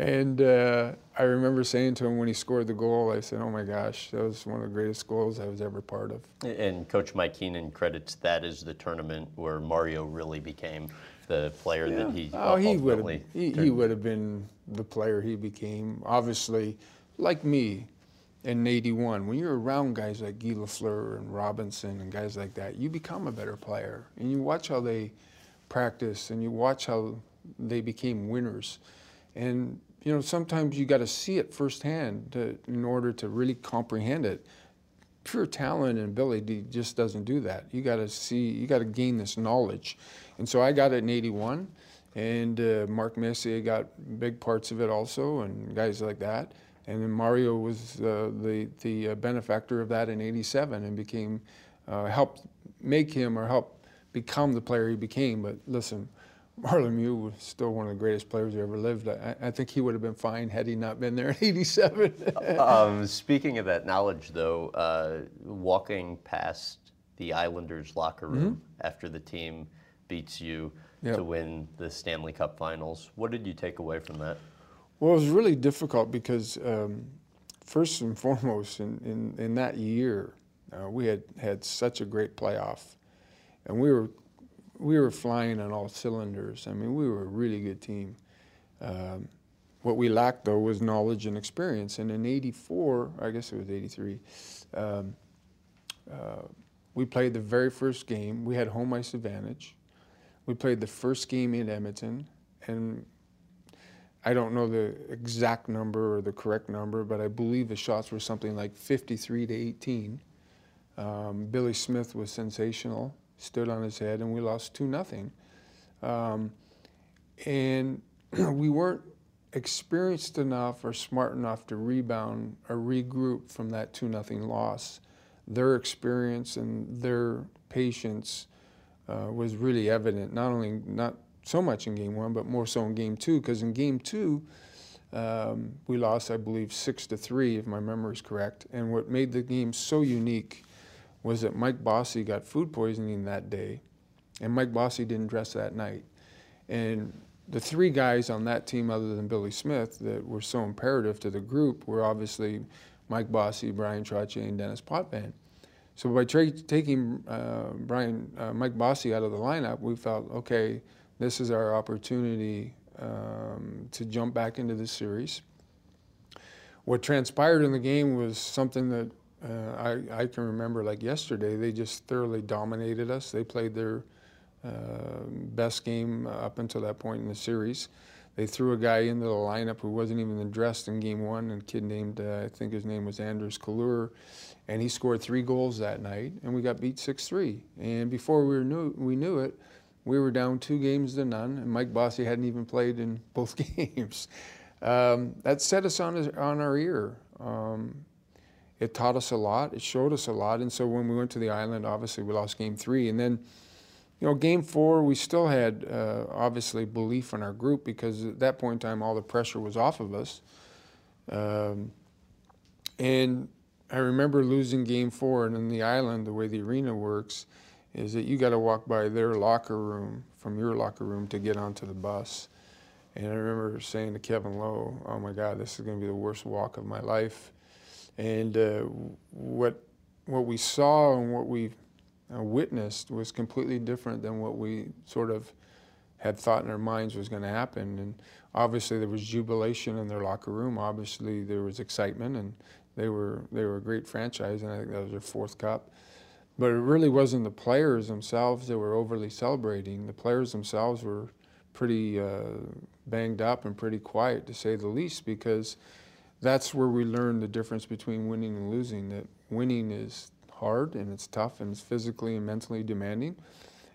And I remember saying to him when he scored the goal, I said, oh my gosh, that was one of the greatest goals I was ever part of. And Coach Mike Keenan credits that as the tournament where Mario really became the player that he ultimately he would have been the player he became. Obviously, like me in 81, when you're around guys like Guy Lafleur and Robinson and guys like that, you become a better player. And you watch how they practice and you watch how they became winners. And, you know, sometimes you got to see it firsthand in order to really comprehend it. Pure talent and ability just doesn't do that. You got to see, you got to gain this knowledge. And so I got it in 81, and Mark Messier got big parts of it also, and guys like that. And then Mario was the benefactor of that in 87 and became, helped make him or helped become the player he became. But listen, Mario Lemieux was still one of the greatest players who ever lived. I think he would have been fine had he not been there in 87. Speaking of that knowledge, though, walking past the Islanders' locker room after the team beats you to win the Stanley Cup Finals, what did you take away from that? Well, it was really difficult because, first and foremost, in that year, we had such a great playoff, and we were flying on all cylinders. I mean, we were a really good team. What we lacked, though, was knowledge and experience. And in 84, I guess it was 83, we played the very first game. We had home ice advantage. We played the first game in Edmonton. And I don't know the exact number or the correct number, but I believe the shots were something like 53-18. Billy Smith was sensational. Stood on his head, and we lost 2-0. And we weren't experienced enough or smart enough to rebound or regroup from that 2-0 loss. Their experience and their patience was really evident, not so much in game 1, but more so in game 2, because in game 2, We lost, I believe, 6-3, if my memory is correct. And what made the game so unique was that Mike Bossy got food poisoning that day, and Mike Bossy didn't dress that night. And the three guys on that team, other than Billy Smith, that were so imperative to the group were obviously Mike Bossy, Brian Trottier, and Denis Potvin. So by taking Mike Bossy out of the lineup, we felt, okay, this is our opportunity to jump back into the series. What transpired in the game was something that I can remember like yesterday. They just thoroughly dominated us. They played their best game up until that point in the series. They threw a guy into the lineup who wasn't even addressed in game one, a kid named, I think his name was Anders Kallur, and he scored 3 goals that night, and we got beat 6-3. And before we knew it, we were down 2 games to none, and Mike Bossy hadn't even played in both games. That set us on our ear. It taught us a lot, it showed us a lot, and so when we went to the island, obviously we lost game 3, and then you know, game 4, we still had, obviously, belief in our group because at that point in time, all the pressure was off of us. And I remember losing game 4, and in the island, the way the arena works is that you got to walk by their locker room, from your locker room, to get onto the bus. And I remember saying to Kevin Lowe, oh, my God, this is going to be the worst walk of my life. And what we saw and what we witnessed was completely different than what we sort of had thought in our minds was going to happen. And obviously there was jubilation in their locker room. Obviously there was excitement, and they were a great franchise, and I think that was their 4th cup. But it really wasn't the players themselves that were overly celebrating. The players themselves were pretty banged up and pretty quiet, to say the least, because that's where we learned the difference between winning and losing, that winning is hard and it's tough and it's physically and mentally demanding,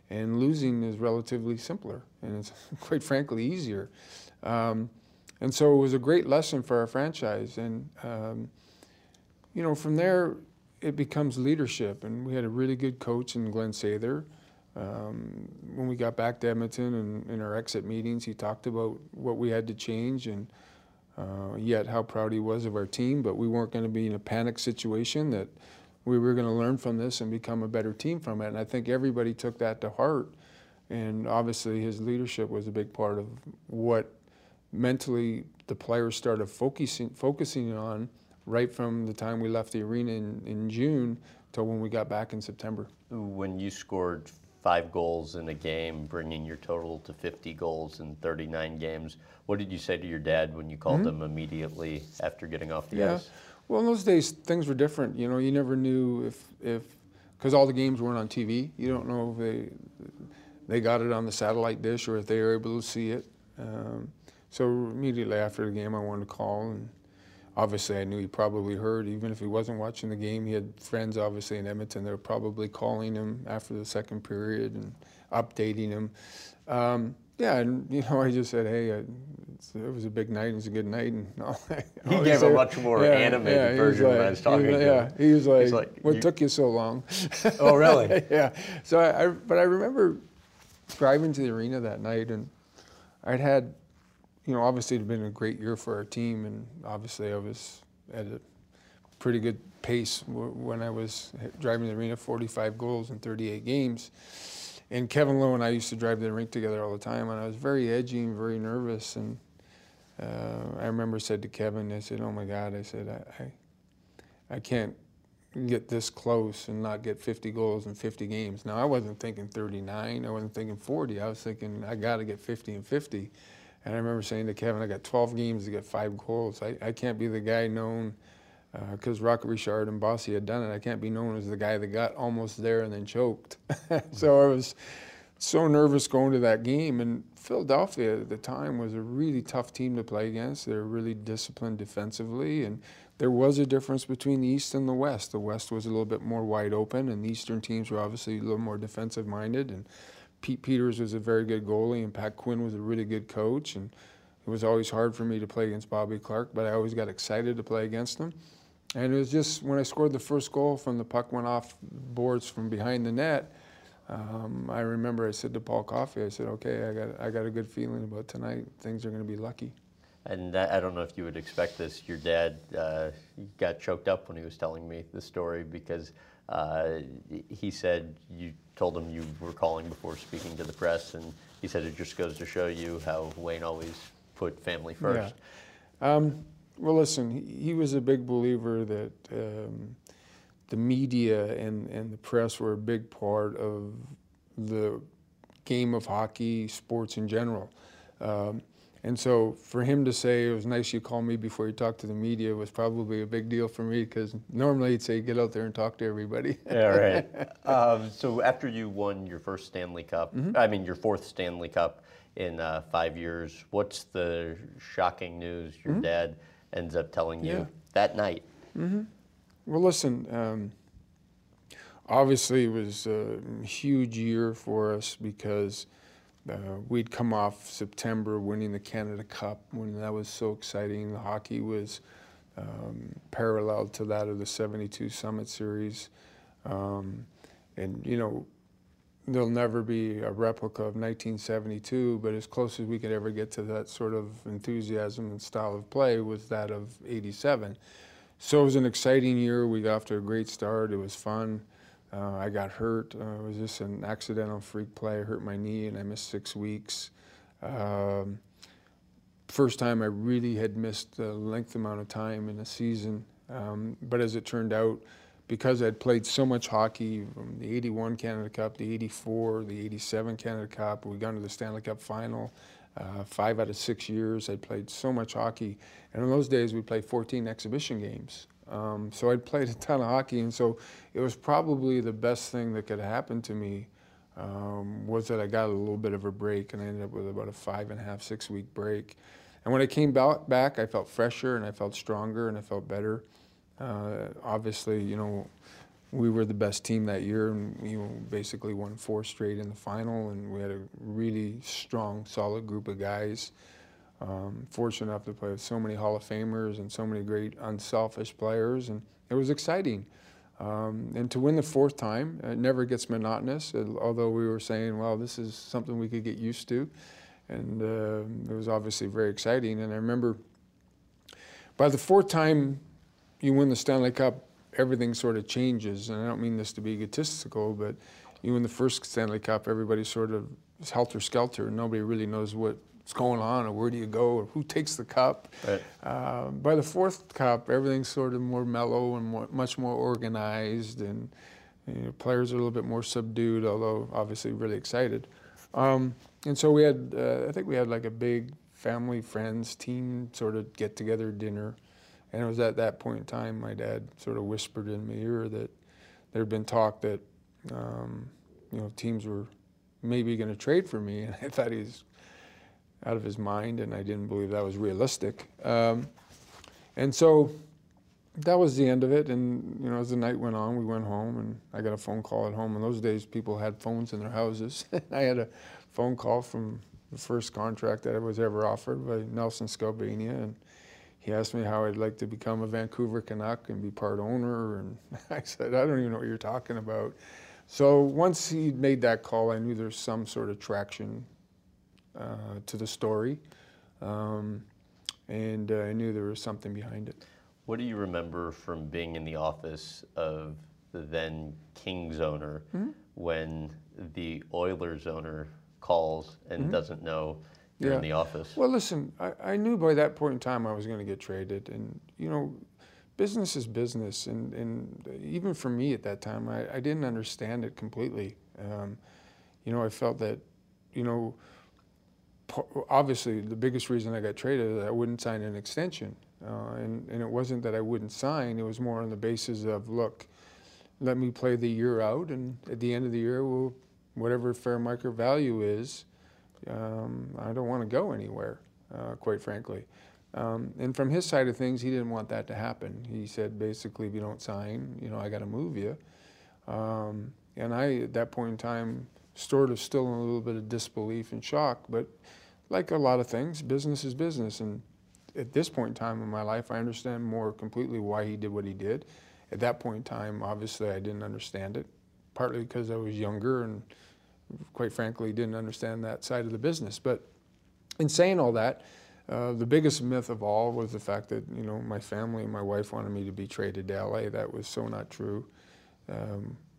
and losing is relatively simpler and it's quite frankly easier. And so it was a great lesson for our franchise, and you know, from there it becomes leadership, and we had a really good coach in Glen Sather. When we got back to Edmonton and in our exit meetings, he talked about what we had to change, and yet how proud he was of our team, but we weren't going to be in a panic situation, that we were going to learn from this and become a better team from it. And I think everybody took that to heart. And obviously his leadership was a big part of what mentally the players started focusing on right from the time we left the arena in June till when we got back in September. When you scored 5 goals in a game, bringing your total to 50 goals in 39 games, what did you say to your dad when you called him immediately after getting off the ice? Well, in those days, things were different. You know, you never knew if because all the games weren't on TV. You don't know if they got it on the satellite dish or if they were able to see it. So immediately after the game, I wanted to call, and obviously I knew he probably heard. Even if he wasn't watching the game, he had friends, obviously, in Edmonton that were probably calling him after the second period and updating him. Yeah, and you know, I just said, hey, it was a big night, it was a good night, and all that. He gave a much more animated version when I was talking to him. Yeah, he was like, what took you so long? Oh, really? Yeah. So but I remember driving to the arena that night, and I'd had, you know, obviously it had been a great year for our team, and obviously I was at a pretty good pace when I was driving to the arena, 45 goals in 38 games. And Kevin Lowe and I used to drive to the rink together all the time, and I was very edgy and very nervous. And I remember said to Kevin, I said, oh my God, I said, I can't get this close and not get 50 goals in 50 games. Now, I wasn't thinking 39, I wasn't thinking 40, I was thinking I gotta get 50 and 50. And I remember saying to Kevin, I got 12 games to get 5 goals. I can't be the guy known, because Rock Richard and Bossy had done it, I can't be known as the guy that got almost there and then choked. So I was so nervous going to that game. And Philadelphia at the time was a really tough team to play against. They were really disciplined defensively, and there was a difference between the East and the West. The West was a little bit more wide open, and the Eastern teams were obviously a little more defensive-minded. And Pete Peters was a very good goalie, and Pat Quinn was a really good coach. And it was always hard for me to play against Bobby Clarke, but I always got excited to play against him. And it was just when I scored the first goal from the puck went off boards from behind the net, I remember I said to Paul Coffey, I said, okay, I got a good feeling about tonight. Things are going to be lucky. And I don't know if you would expect this. Your dad got choked up when he was telling me the story because he said you told him you were calling before speaking to the press, and he said it just goes to show you how Wayne always put family first. Yeah. Well, listen, he was a big believer that the media and the press were a big part of the game of hockey, sports in general. And so for him to say, it was nice you called me before you talked to the media, was probably a big deal for me because normally he'd say, get out there and talk to everybody. Yeah, right. So after you won your first Stanley Cup, I mean your fourth Stanley Cup in 5 years, what's the shocking news your dad ends up telling you that night? Well, listen, obviously it was a huge year for us because we'd come off September winning the Canada Cup, when that was so exciting. The hockey was parallel to that of the 72 Summit Series. And, you know, there'll never be a replica of 1972, but as close as we could ever get to that sort of enthusiasm and style of play was that of 87. So it was an exciting year. We got off to a great start. It was fun. I got hurt. It was just an accidental freak play. I hurt my knee and I missed 6 weeks. First time I really had missed a length amount of time in a season. But as it turned out, because I'd played so much hockey from the 81 Canada Cup, the 84, the 87 Canada Cup, we got to the Stanley Cup final. 5 out of 6 years, I'd played so much hockey. And in those days, we played 14 exhibition games. So I'd played a ton of hockey, and so it was probably the best thing that could happen to me was that I got a little bit of a break, and I ended up with about a 5.5, 6 week break. And when I came back, I felt fresher, and I felt stronger, and I felt better. Obviously, you know, we were the best team that year, and we basically won 4 straight in the final, and we had a really strong, solid group of guys. Fortunate enough to play with so many Hall of Famers and so many great unselfish players, and it was exciting. And to win the 4th time, it never gets monotonous, although we were saying, well, this is something we could get used to, and it was obviously very exciting. And I remember by the 4th time you win the Stanley Cup, everything sort of changes, and I don't mean this to be egotistical, but you win the first Stanley Cup, everybody sort of is helter-skelter, and nobody really knows what's going on, or where do you go, or who takes the cup. Right. By the 4th cup, everything's sort of more mellow and more, much more organized, and you know, players are a little bit more subdued, although obviously really excited. And so we had, I think we had like a big family, friends, team sort of get-together dinner, and it was at that point in time my dad sort of whispered in my ear that there had been talk that you know, teams were maybe going to trade for me, and I thought he's out of his mind, and I didn't believe that was realistic. And so that was the end of it, and you know, as the night went on, we went home, and I got a phone call at home. In those days, people had phones in their houses. I had a phone call from the first contract that I was ever offered by Nelson Scalbania, and he asked me how I'd like to become a Vancouver Canuck and be part owner, and I said, I don't even know what you're talking about. So once he made that call, I knew there was some sort of traction to the story, and I knew there was something behind it. What do you remember from being in the office of the then Kings owner when the Oilers owner calls and doesn't know you're in the office? Well, listen, I knew by that point in time I was going to get traded, and you know, business is business, and even for me at that time, I didn't understand it completely. You know, I felt that, you know, obviously, the biggest reason I got traded is that I wouldn't sign an extension. And it wasn't that I wouldn't sign. It was more on the basis of, look, let me play the year out, and at the end of the year, we'll, whatever fair market value is, I don't want to go anywhere, quite frankly. And from his side of things, he didn't want that to happen. He said, basically, if you don't sign, you know, I got to move you. And I, at that point in time, sort of still in a little bit of disbelief and shock, but like a lot of things, business is business. And at this point in time in my life, I understand more completely why he did what he did. At that point in time, obviously, I didn't understand it, partly because I was younger and, quite frankly, didn't understand that side of the business. But in saying all that, The biggest myth of all was the fact that, you know, my family and my wife wanted me to be traded to LA. That was so not true.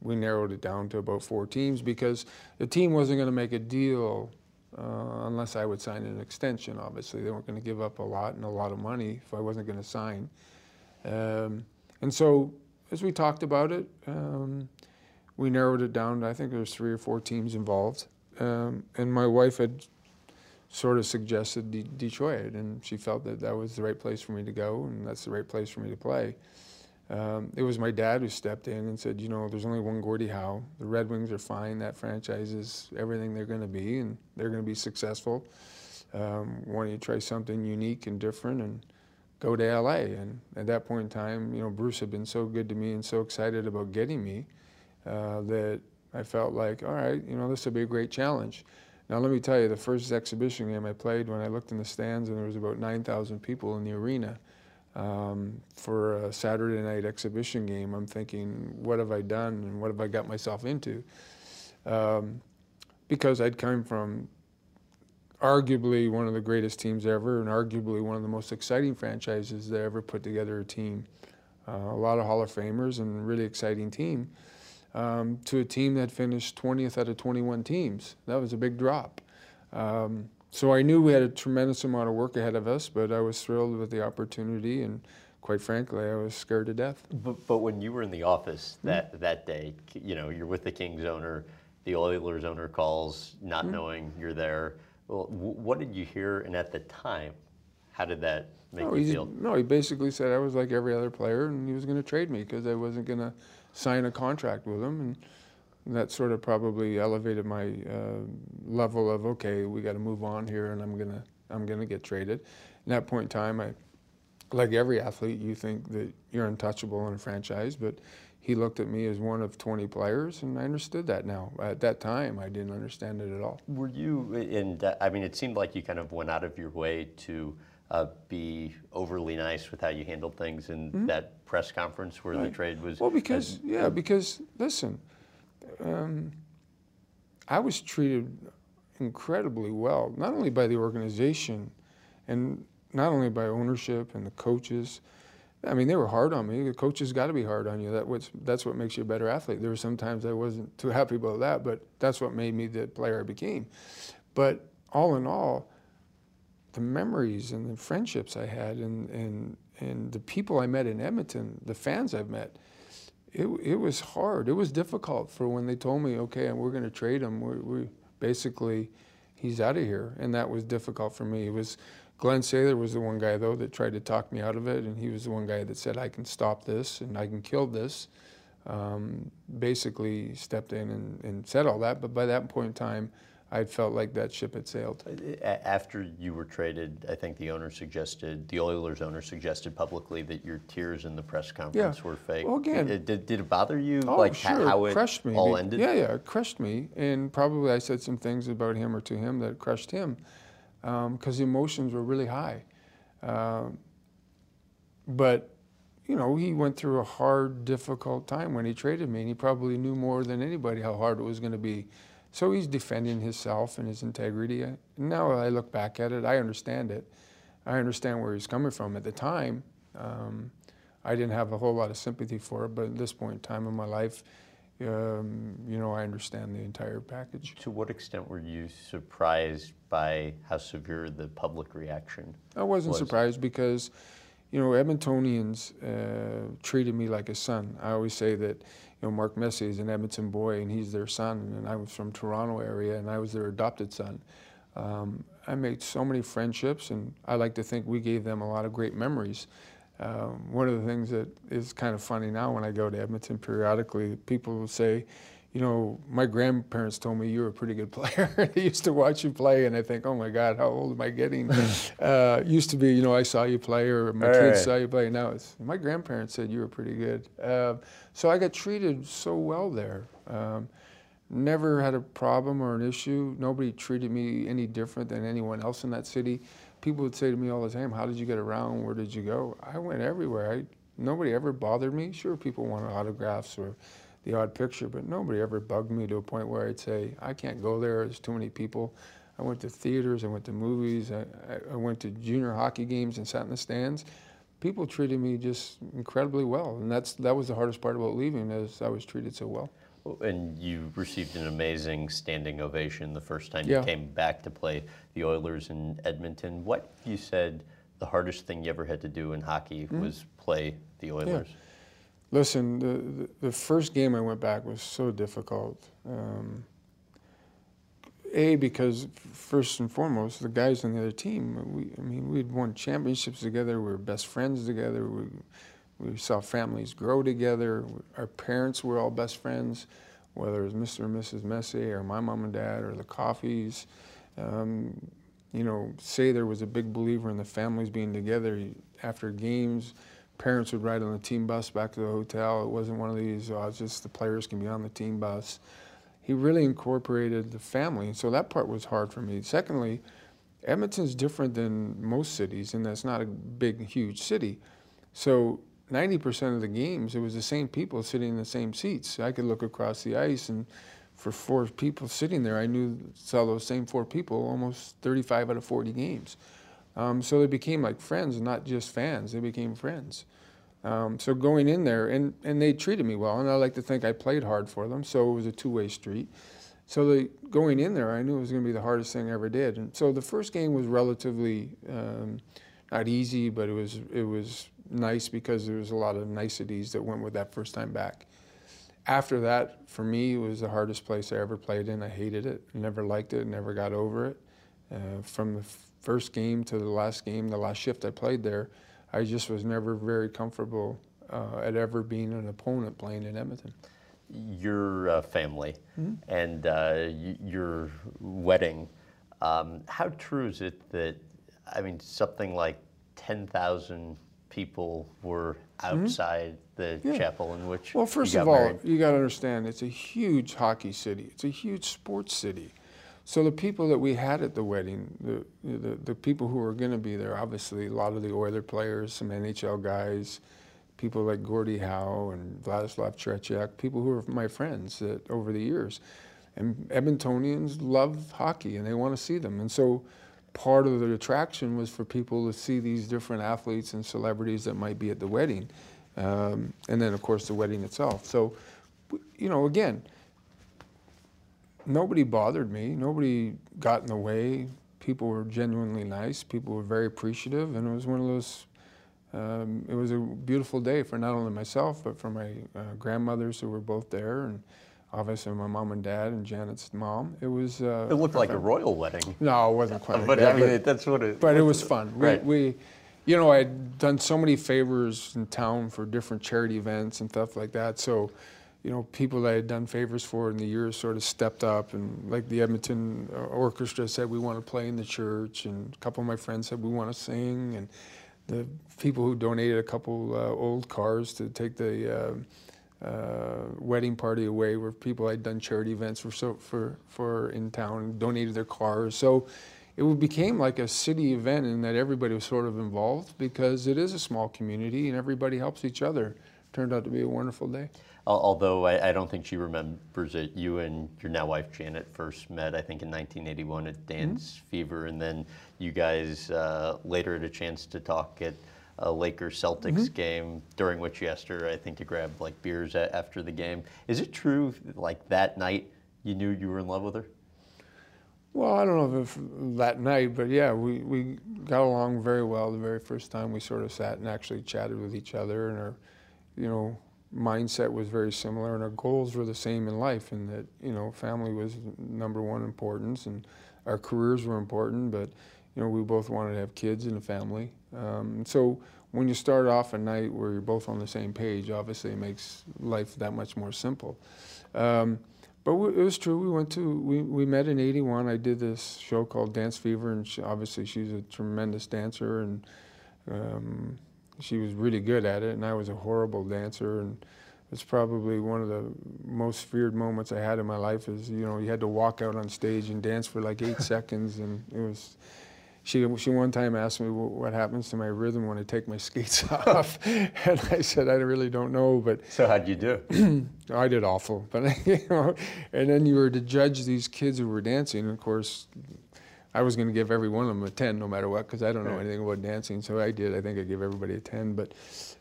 We narrowed it down to about 4 teams because the team wasn't going to make a deal unless I would sign an extension, obviously. They weren't going to give up a lot and a lot of money if I wasn't going to sign. And so, as we talked about it, we narrowed it down to, I think there was 3 or 4 teams involved. And my wife had sort of suggested Detroit, and she felt that that was the right place for me to go, and that's the right place for me to play. It was my dad who stepped in and said, you know, there's only one Gordie Howe. The Red Wings are fine. That franchise is everything they're going to be, and they're going to be successful. Why don't you try something unique and different and go to L.A.? And at that point in time, you know, Bruce had been so good to me and so excited about getting me that I felt like, all right, you know, this will be a great challenge. Now, let me tell you, the first exhibition game I played, when I looked in the stands and there was about 9,000 people in the arena, for a Saturday night exhibition game, I'm thinking, what have I done and what have I got myself into? Because I'd come from arguably one of the greatest teams ever and arguably one of the most exciting franchises that ever put together a team. A lot of Hall of Famers and a really exciting team, to a team that finished 20th out of 21 teams. That was a big drop. So I knew we had a tremendous amount of work ahead of us, but I was thrilled with the opportunity, and quite frankly, I was scared to death. But when you were in the office that day, you know, you're with the Kings owner, the Oilers owner calls, not knowing you're there. Well, what did you hear, and at the time, how did that make you feel? No, he basically said I was like every other player, and he was going to trade me because I wasn't going to sign a contract with him. And that sort of probably elevated my level of, okay, we got to move on here, and I'm gonna get traded. At that point in time, I, like every athlete, you think that you're untouchable in a franchise, but he looked at me as one of 20 players, and I understood that now. At that time, I didn't understand it at all. Were you, and I mean, it seemed like you kind of went out of your way to be overly nice with how you handled things in that press conference where the trade was. Well, because, because, listen, I was treated incredibly well, not only by the organization and not only by ownership and the coaches. I mean, they were hard on me. The coaches got to be hard on you. That's what makes you a better athlete. There were some times I wasn't too happy about that, but that's what made me the player I became. But all in all, the memories and the friendships I had and the people I met in Edmonton, the fans I've met, it was hard. It was difficult for when they told me, okay, and we're going to trade him. We basically, he's out of here, and that was difficult for me. It was Glen Sather was the one guy though that tried to talk me out of it, and he was the one guy that said I can stop this and I can kill this. Basically stepped in and said all that, but by that point in time, I felt like that ship had sailed. After you were traded, I think the Oilers owner suggested publicly that your tears in the press conference were fake. Well, again, did it bother you? Oh, like sure. How it crushed me. All ended? Yeah, it crushed me, and probably I said some things about him or to him that crushed him, because the emotions were really high. But you know, he went through a hard, difficult time when he traded me, and he probably knew more than anybody how hard it was going to be. So he's defending himself and his integrity. Now I look back at it, I understand it. I understand where he's coming from. At the time, I didn't have a whole lot of sympathy for it, but at this point in time in my life, you know, I understand the entire package. To what extent were you surprised by how severe the public reaction was? I wasn't surprised because, you know, Edmontonians treated me like a son. I always say that, you know, Mark Messier is an Edmonton boy, and he's their son, and I was from Toronto area, and I was their adopted son. I made so many friendships, and I like to think we gave them a lot of great memories. One of the things that is kind of funny now when I go to Edmonton periodically, people will say, you know, my grandparents told me you were a pretty good player. They used to watch you play, and I think, oh my God, how old am I getting? Used to be, you know, I saw you play, or my kids saw you play. Now it's, my grandparents said you were pretty good. So I got treated so well there. Never had a problem or an issue. Nobody treated me any different than anyone else in that city. People would say to me all the time, how did you get around? Where did you go? I went everywhere. Nobody ever bothered me. Sure, people wanted autographs or the odd picture, but nobody ever bugged me to a point where I'd say, I can't go there, there's too many people. I went to theaters, I went to movies, I went to junior hockey games and sat in the stands. People treated me just incredibly well, and that was the hardest part about leaving, is I was treated so well. And you received an amazing standing ovation the first time you came back to play the Oilers in Edmonton. What, you said the hardest thing you ever had to do in hockey was play the Oilers. Yeah. Listen, the first game I went back was so difficult. A, because first and foremost, the guys on the other team, we'd won championships together, we were best friends together, we saw families grow together, our parents were all best friends, whether it was Mr. and Mrs. Messier, or my mom and dad, or the Coffeys. You know, Sather was a big believer in the families being together. After games, parents would ride on the team bus back to the hotel. It wasn't one of these, oh, it's just the players can be on the team bus. He really incorporated the family, and so that part was hard for me. Secondly, Edmonton's different than most cities, and that's not a big, huge city. So 90% of the games, it was the same people sitting in the same seats. I could look across the ice, and for four people sitting there, I saw those same four people almost 35 out of 40 games. So they became like friends, not just fans. They became friends. So going in there, and they treated me well, and I like to think I played hard for them, so it was a two-way street. So going in there, I knew it was going to be the hardest thing I ever did. And so the first game was relatively, not easy, but it was nice because there was a lot of niceties that went with that first time back. After that, for me, it was the hardest place I ever played in. I hated it, never liked it, never got over it. From the first game to the last game, the last shift I played there, I just was never very comfortable at ever being an opponent playing in Edmonton. Your family and your wedding, how true is it that, I mean, something like 10,000 people were outside the chapel in which you got married? Well, first of all, you got to understand, it's a huge hockey city. It's a huge sports city. So the people that we had at the wedding, the people who were going to be there, obviously a lot of the Oiler players, some NHL guys, people like Gordie Howe and Vladislav Tretiak, people who are my friends that, over the years. And Edmontonians love hockey and they want to see them. And so part of the attraction was for people to see these different athletes and celebrities that might be at the wedding. And then, of course, the wedding itself. So, you know, again, nobody bothered me. Nobody got in the way. People were genuinely nice. People were very appreciative, and it was one of those. It was a beautiful day for not only myself, but for my grandmothers who were both there, and obviously my mom and dad and Janet's mom. It was. It looked like a royal wedding. No, it wasn't quite. But I mean, that's what it. But it was fun. Right. We, you know, I'd done so many favors in town for different charity events and stuff like that. So, you know, people that I had done favors for in the years sort of stepped up, and like the Edmonton Orchestra said, we want to play in the church, and a couple of my friends said, we want to sing, and the people who donated a couple old cars to take the wedding party away were people I'd done charity events for in town, donated their cars. So it became like a city event in that everybody was sort of involved because it is a small community and everybody helps each other. Turned out to be a wonderful day. Although I don't think she remembers it, you and your now wife Janet first met, I think, in 1981 at Dance Fever, and then you guys later had a chance to talk at a Lakers-Celtics game, during which you asked her, I think, to grab like beers after the game. Is it true, like that night, you knew you were in love with her? Well, I don't know if that night, but yeah, we got along very well the very first time we sort of sat and actually chatted with each other, and our, you know, mindset was very similar, and our goals were the same in life, and that, you know, family was #1 importance, and our careers were important, but, you know, we both wanted to have kids and a family. So when you start off a night where you're both on the same page, obviously it makes life that much more simple. But it was true, we met in '81. I did this show called Dance Fever, and obviously she's a tremendous dancer, and she was really good at it, and I was a horrible dancer, and it's probably one of the most feared moments I had in my life is, you know, you had to walk out on stage and dance for like eight seconds, and it was, she one time asked me what happens to my rhythm when I take my skates off, and I said, I really don't know, but. So how'd you do? I did awful, but, you know, and then you were to judge these kids who were dancing, and of course, I was going to give every one of them a 10 no matter what, because I don't know anything about dancing, so I did. I think I gave everybody a 10. But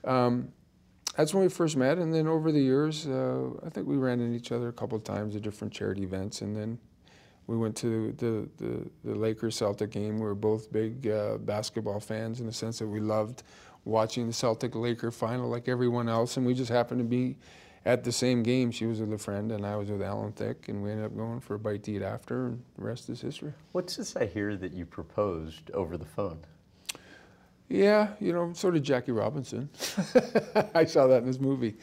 that's when we first met, and then over the years, I think we ran into each other a couple of times at different charity events, and then we went to the Lakers-Celtic game. We were both big basketball fans in the sense that we loved watching the Celtic-Laker final like everyone else, and we just happened to be at the same game. She was with a friend, and I was with Alan Thicke, and we ended up going for a bite to eat after, and the rest is history. What's this I hear that you proposed over the phone? Yeah, you know, so did Jackie Robinson. I saw that in this movie.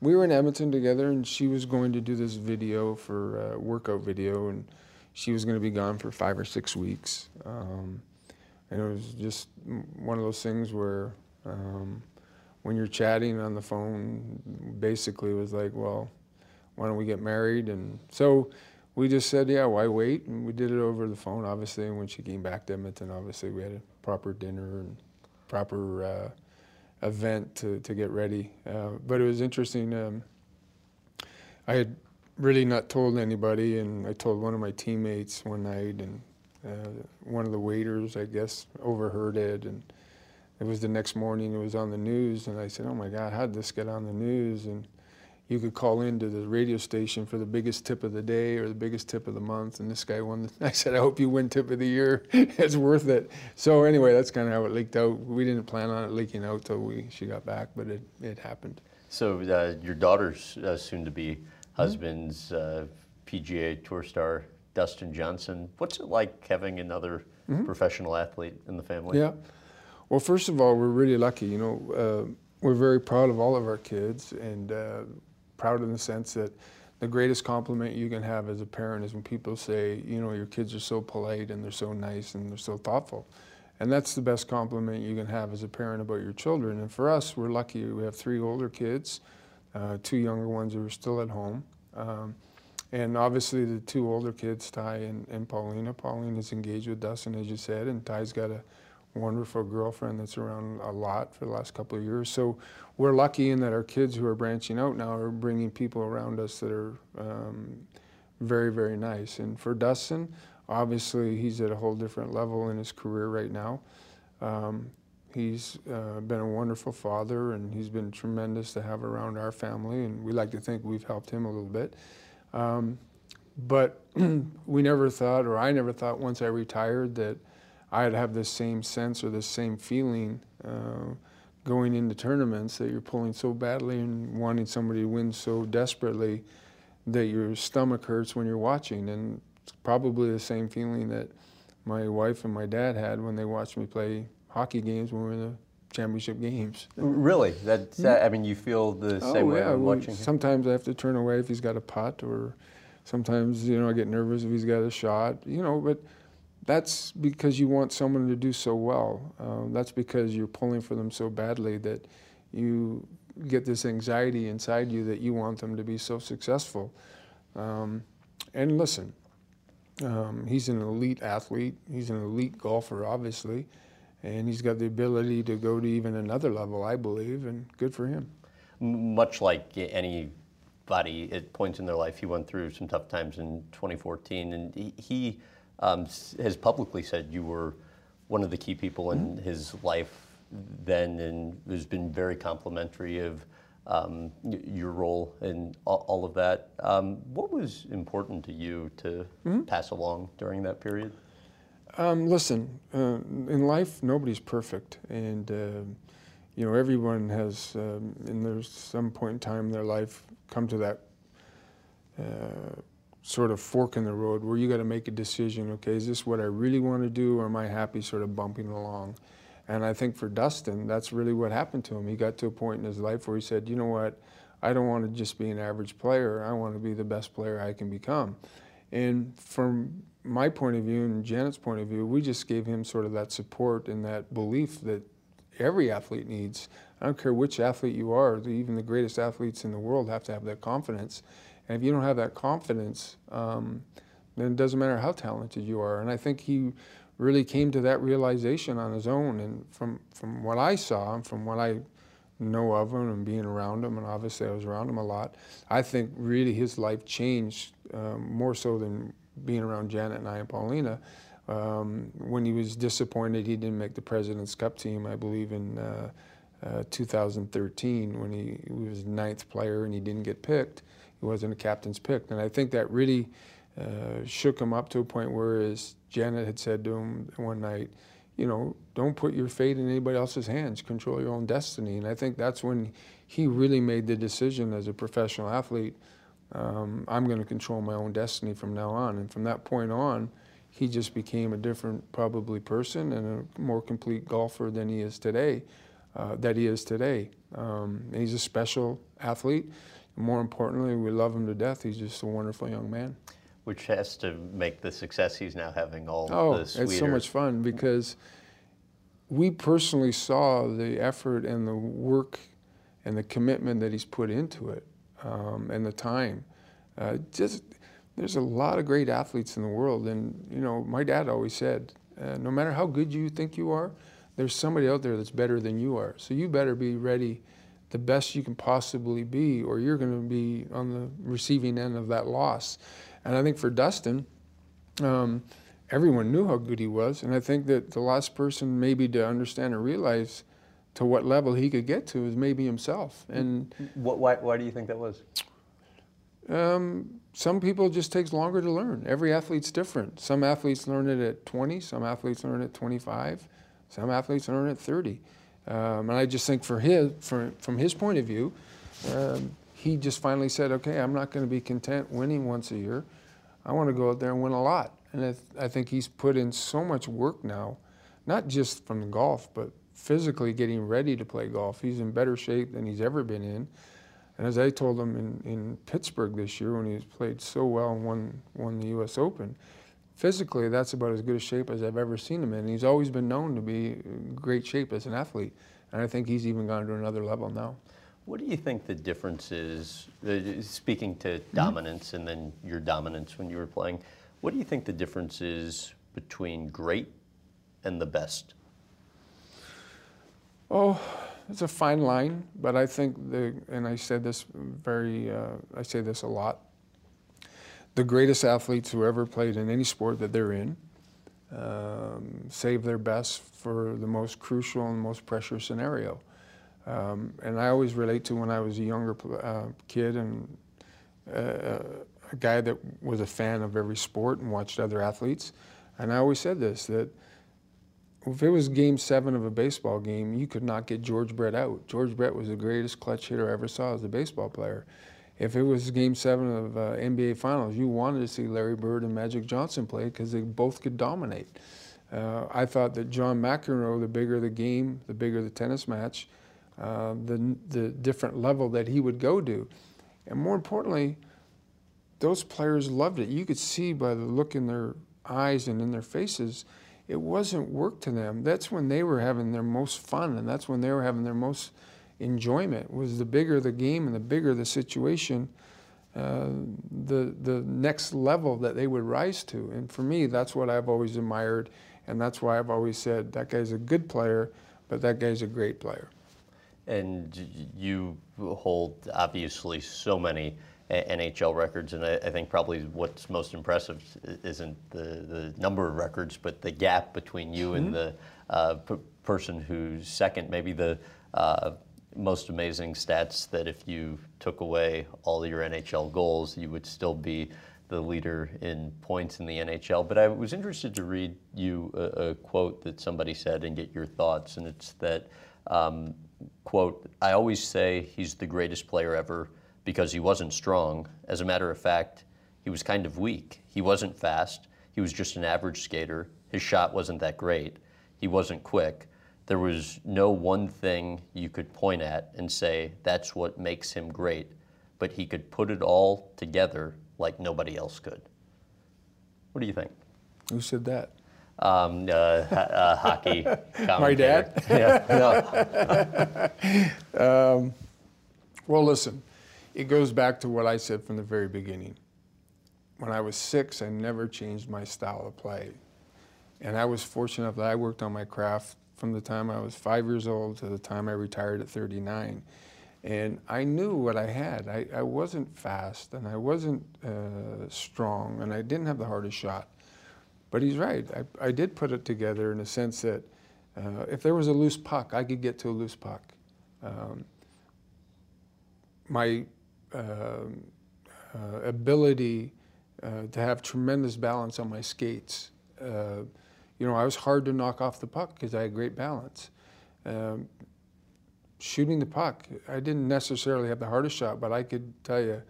We were in Edmonton together, and she was going to do this video for workout video, and she was going to be gone for 5 or 6 weeks. And it was just one of those things where when you're chatting on the phone, basically it was like, well, why don't we get married? And so we just said, yeah, why wait? And we did it over the phone, obviously. And when she came back to Edmonton, obviously we had a proper dinner and proper event to get ready. But it was interesting. I had really not told anybody, and I told one of my teammates one night, and one of the waiters, I guess, overheard it. And it was the next morning, it was on the news, and I said, oh my God, how'd this get on the news? And you could call into the radio station for the biggest tip of the day or the biggest tip of the month, and this guy won. I said, I hope you win tip of the year. It's worth it. So anyway, that's kind of how it leaked out. We didn't plan on it leaking out till she got back, but it happened. So your daughter's soon-to-be husband's PGA Tour star, Dustin Johnson. What's it like having another professional athlete in the family? Yeah. Well, first of all, we're really lucky. You know, we're very proud of all of our kids, and proud in the sense that the greatest compliment you can have as a parent is when people say, you know, your kids are so polite and they're so nice and they're so thoughtful. And that's the best compliment you can have as a parent about your children. And for us, we're lucky. We have 3 older kids, 2 younger ones who are still at home. And obviously the 2 older kids, Ty and Paulina. Paulina's engaged with Dustin, as you said, and Ty's got a wonderful girlfriend that's around a lot for the last couple of years. So we're lucky in that our kids who are branching out now are bringing people around us that are very, very nice. And for Dustin, obviously he's at a whole different level in his career right now. He's been a wonderful father, and he's been tremendous to have around our family, and we like to think we've helped him a little bit. But we never thought, or I never thought once I retired, that I'd have this same sense or this same feeling going into tournaments that you're pulling so badly and wanting somebody to win so desperately that your stomach hurts when you're watching. And it's probably the same feeling that my wife and my dad had when they watched me play hockey games when we were in the championship games. Really? That's, I mean, you feel the same way I'm watching him? Sometimes I have to turn away if he's got a putt, or sometimes, you know, I get nervous if he's got a shot, you know, but that's because you want someone to do so well. That's because you're pulling for them so badly that you get this anxiety inside you that you want them to be so successful. And listen, he's an elite athlete. He's an elite golfer, obviously. And he's got the ability to go to even another level, I believe, and good for him. Much like anybody at points in their life, he went through some tough times in 2014, and he has publicly said you were one of the key people in his life then, and has been very complimentary of your role and all of that. What was important to you to pass along during that period? Listen, in life, nobody's perfect. And, you know, everyone has, and there's some point in time in their life, come to that sort of fork in the road where you got to make a decision. Okay, is this what I really want to do, or am I happy sort of bumping along? And I think for Dustin, that's really what happened to him. He got to a point in his life where he said, you know what, I don't want to just be an average player. I want to be the best player I can become. And from my point of view and Janet's point of view, we just gave him sort of that support and that belief that every athlete needs. I don't care which athlete you are, even the greatest athletes in the world have to have that confidence. And if you don't have that confidence, then it doesn't matter how talented you are. And I think he really came to that realization on his own. And from what I saw and from what I know of him and being around him, and obviously I was around him a lot, I think really his life changed more so than being around Janet and I and Paulina, when he was disappointed he didn't make the President's Cup team, I believe in 2013, when he was ninth player and he didn't get picked. He wasn't a captain's pick. And I think that really shook him up to a point where, as Janet had said to him one night, you know, don't put your fate in anybody else's hands. Control your own destiny. And I think that's when he really made the decision as a professional athlete, I'm going to control my own destiny from now on. And from that point on, he just became a different, probably, person and a more complete golfer than he is today, and he's a special athlete. More importantly, we love him to death. He's just a wonderful young man. Which has to make the success he's now having all the sweeter. It's so much fun, because we personally saw the effort and the work and the commitment that he's put into it, and the time. There's a lot of great athletes in the world, and you know, my dad always said, no matter how good you think you are, there's somebody out there that's better than you are. So you better be ready, the best you can possibly be, or you're going to be on the receiving end of that loss. And I think for Dustin, everyone knew how good he was, and I think that the last person maybe to understand or realize to what level he could get to is maybe himself. And why do you think that was? Some people, just takes longer to learn. Every athlete's different. Some athletes learn it at 20, some athletes learn it at 25, some athletes learn it at 30. And I just think from his point of view, he just finally said, okay, I'm not going to be content winning once a year. I want to go out there and win a lot. And I think he's put in so much work now, not just from golf, but physically getting ready to play golf. He's in better shape than he's ever been in. And as I told him in Pittsburgh this year, when he played so well and won the U.S. Open, physically, that's about as good a shape as I've ever seen him in. And he's always been known to be in great shape as an athlete. And I think he's even gone to another level now. What do you think the difference is, speaking to dominance and then your dominance when you were playing, what do you think the difference is between great and the best? Oh, it's a fine line, but I think and I said this I say this a lot, the greatest athletes who ever played in any sport that they're in save their best for the most crucial and most pressure scenario. And I always relate to when I was a younger kid and a guy that was a fan of every sport and watched other athletes. And I always said this, that if it was game 7 of a baseball game, you could not get George Brett out. George Brett was the greatest clutch hitter I ever saw as a baseball player. If it was game 7 of NBA Finals, you wanted to see Larry Bird and Magic Johnson play because they both could dominate. I thought that John McEnroe, the bigger the game, the bigger the tennis match, the different level that he would go to. And more importantly, those players loved it. You could see by the look in their eyes and in their faces, it wasn't work to them. That's when they were having their most fun, and that's when they were having their most enjoyment, was the bigger the game and the bigger the situation, the next level that they would rise to. And for me, that's what I've always admired, and that's why I've always said that guy's a good player, but that guy's a great player. And you hold, obviously, so many NHL records, and I think probably what's most impressive isn't the number of records, but the gap between you and the person who's second. Maybe the most amazing stats that if you took away all your NHL goals, you would still be the leader in points in the NHL. But I was interested to read you a quote that somebody said and get your thoughts, and it's that, quote, I always say he's the greatest player ever because he wasn't strong. As a matter of fact, he was kind of weak. He wasn't fast. He was just an average skater. His shot wasn't that great. He wasn't quick. There was no one thing you could point at and say, that's what makes him great. But he could put it all together like nobody else could. What do you think? Who said that? Hockey commentator. My dad? Yeah. No. Well, listen, it goes back to what I said from the very beginning. When I was 6, I never changed my style of play. And I was fortunate enough that I worked on my craft from the time I was 5 years old to the time I retired at 39. And I knew what I had. I wasn't fast, and I wasn't strong, and I didn't have the hardest shot. But he's right. I did put it together in a sense that if there was a loose puck, I could get to a loose puck. My ability to have tremendous balance on my skates. You know, I was hard to knock off the puck because I had great balance. Shooting the puck, I didn't necessarily have the hardest shot, but I could tell you,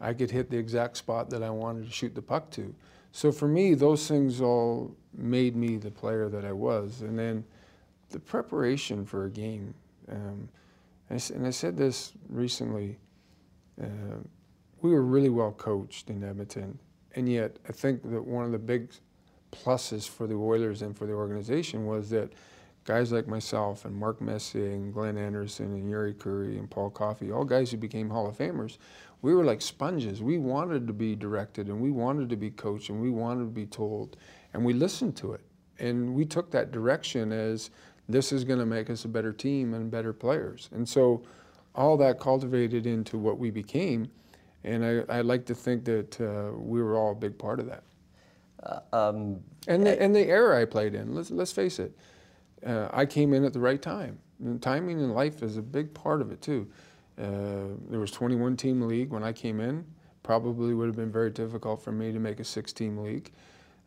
I could hit the exact spot that I wanted to shoot the puck to. So for me, those things all made me the player that I was. And then the preparation for a game. And I said this recently, we were really well coached in Edmonton. And yet, I think that one of the big pluses for the Oilers and for the organization was that guys like myself and Mark Messier and Glenn Anderson and Jari Kurri and Paul Coffey, all guys who became Hall of Famers, we were like sponges. We wanted to be directed, and we wanted to be coached, and we wanted to be told, and we listened to it. And we took that direction as this is going to make us a better team and better players. And so all that cultivated into what we became, and I like to think that we were all a big part of that. And the era I played in, let's face it. I came in at the right time. And timing in life is a big part of it too. There was 21-team league when I came in. Probably would have been very difficult for me to make a 6-team league.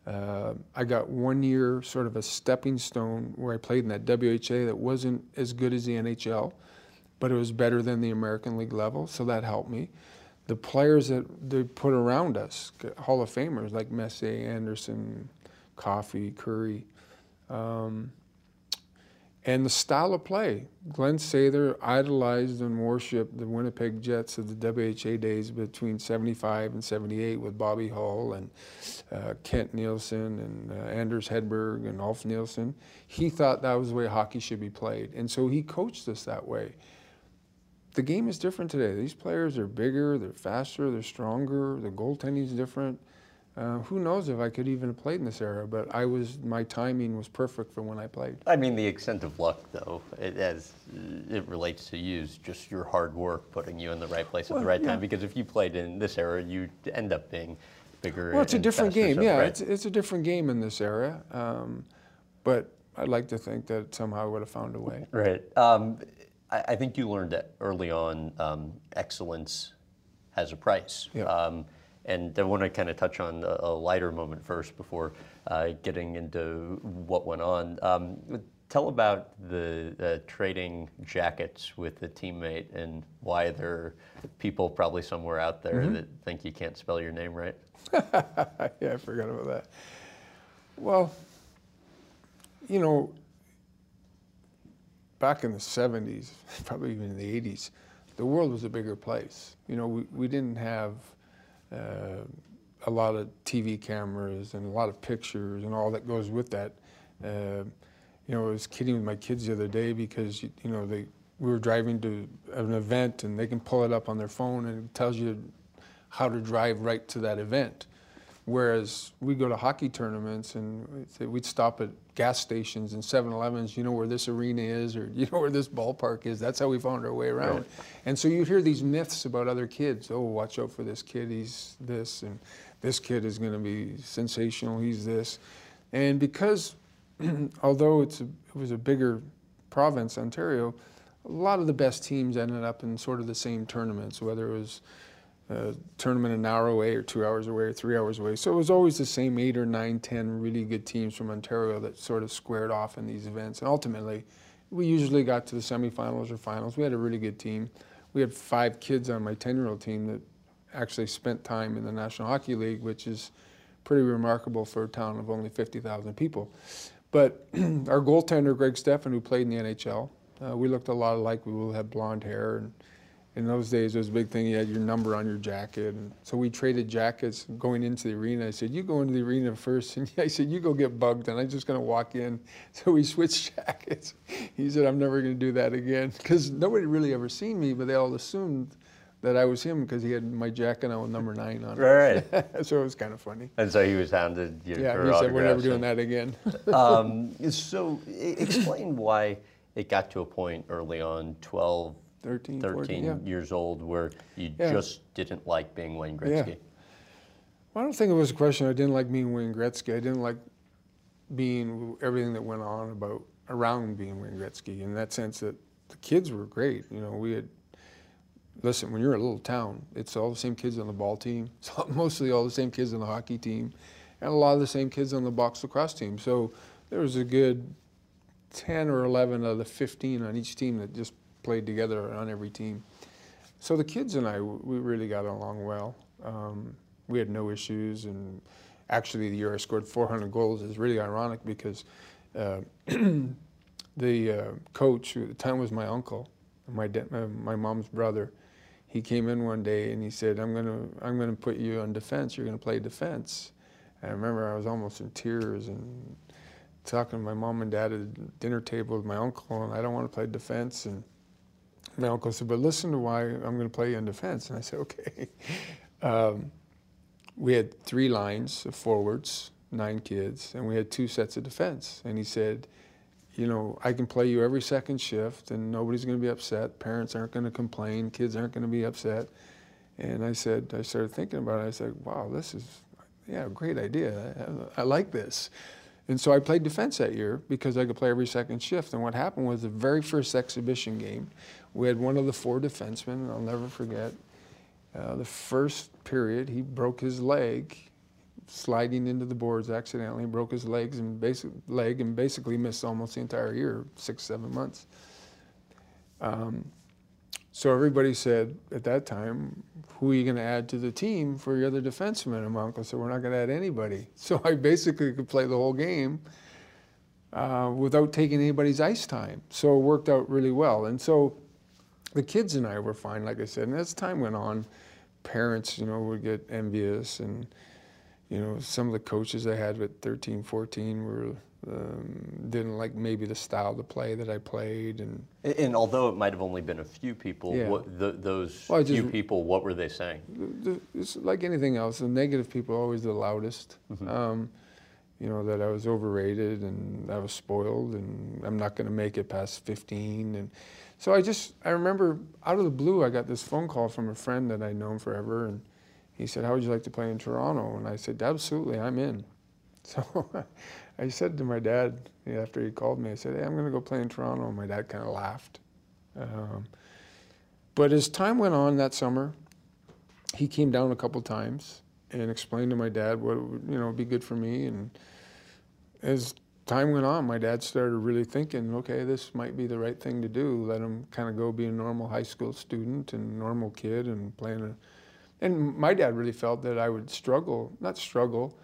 I got 1 year sort of a stepping stone where I played in that WHA that wasn't as good as the NHL, but it was better than the American League level, so that helped me. The players that they put around us, Hall of Famers like Messier, Anderson, Coffey, Kurri, and the style of play. Glen Sather idolized and worshipped the Winnipeg Jets of the WHA days between 75 and 78 with Bobby Hull and Kent Nielsen and Anders Hedberg and Ulf Nielsen. He thought that was the way hockey should be played, and so he coached us that way. The game is different today. These players are bigger, they're faster, they're stronger, the goaltending's different. Who knows if I could even have played in this era, but I was, my timing was perfect for when I played. I mean, the extent of luck, though, as it relates to you, is just your hard work putting you in the right place at the right time, because if you played in this era, you'd end up being bigger. Well, it's a different game, right? It's a different game in this era, but I'd like to think that somehow I would have found a way. Right. I think you learned that early on, excellence has a price. Yeah. And I want to kind of touch on a lighter moment first before getting into what went on. Tell about the trading jackets with the teammate and why there are people probably somewhere out there that think you can't spell your name right. Yeah, I forgot about that. Well, you know, back in the 70s, probably even in the 80s, the world was a bigger place. You know, we didn't have a lot of TV cameras and a lot of pictures and all that goes with that. You know, I was kidding with my kids the other day because, you know, we were driving to an event and they can pull it up on their phone and it tells you how to drive right to that event. Whereas we'd go to hockey tournaments and we'd stop at gas stations and 7-Elevens, you know where this arena is or you know where this ballpark is. That's how we found our way around. Right. And so you hear these myths about other kids. Oh, watch out for this kid, he's this, and this kid is gonna be sensational, he's this. And because, although it was a bigger province, Ontario, a lot of the best teams ended up in sort of the same tournaments, whether it was a tournament an hour away or 2 hours away or 3 hours away. So it was always the same 8 or 9, 10 really good teams from Ontario that sort of squared off in these events. And ultimately, we usually got to the semifinals or finals. We had a really good team. We had 5 kids on my 10-year-old team that actually spent time in the National Hockey League, which is pretty remarkable for a town of only 50,000 people. But our goaltender, Greg Steffan, who played in the NHL, we looked a lot alike. We all had blonde hair. And in those days, it was a big thing. You had your number on your jacket. And so we traded jackets going into the arena. I said, you go into the arena first. And I said, you go get bugged, and I'm just going to walk in. So we switched jackets. He said, I'm never going to do that again. Because nobody really ever seen me, but they all assumed that I was him because he had my jacket on with number 9 on it. Right. So it was kind of funny. And so he was hounded. Yeah, he said, we're never doing that again. So explain why it got to a point early on, 12, 13, 14, yeah. years old where you yeah. just didn't like being Wayne Gretzky? Yeah. Well, I don't think it was a question. I didn't like being Wayne Gretzky. I didn't like being everything that went on about around being Wayne Gretzky, in that sense that the kids were great. You know, we had, listen, when you're a little town, it's all the same kids on the ball team. It's mostly all the same kids on the hockey team, and a lot of the same kids on the box lacrosse team. So there was a good 10 or 11 of the 15 on each team that just played together on every team. So the kids and I, we really got along well. We had no issues, and actually the year I scored 400 goals is really ironic because the coach, who at the time was my uncle, my mom's brother, he came in one day and he said, I'm gonna put you on defense. You're gonna play defense." And I remember I was almost in tears and talking to my mom and dad at the dinner table with my uncle, and I don't want to play defense. And my uncle said, "But listen to why I'm gonna play you on defense." And I said, "Okay." We had 3 lines of forwards, 9 kids, and we had 2 sets of defense. And he said, "You know, I can play you every second shift, and nobody's going to be upset. Parents aren't going to complain. Kids aren't going to be upset." And I said, I started thinking about it. I said, "Wow, this is, yeah, a great idea. I like this." And so I played defense that year because I could play every second shift. And what happened was the very first exhibition game, we had one of the 4 defensemen, and I'll never forget. The first period, he broke his leg, sliding into the boards accidentally, broke his legs and basically missed almost the entire year, 6, 7 months. So everybody said at that time, "Who are you going to add to the team for your other defenseman?" And my uncle said, "We're not going to add anybody." So I basically could play the whole game without taking anybody's ice time. So it worked out really well. And so the kids and I were fine, like I said. And as time went on, parents, you know, would get envious, and you know, some of the coaches I had at 13, 14 were, didn't like maybe the style of the play that I played. And although it might have only been a few people, yeah. What were they saying? It's like anything else, the negative people are always the loudest. Mm-hmm. You know, that I was overrated and I was spoiled and I'm not going to make it past 15. And so I remember out of the blue, I got this phone call from a friend that I'd known forever, and he said, "How would you like to play in Toronto?" And I said, "Absolutely, I'm in." So I said to my dad, after he called me, I said, "Hey, I'm going to go play in Toronto." And my dad kind of laughed. But as time went on that summer, he came down a couple times and explained to my dad what would, you know, be good for me. And as time went on, my dad started really thinking, okay, this might be the right thing to do. Let him kind of go be a normal high school student and normal kid and play in a... And my dad really felt that I would struggle, not struggle,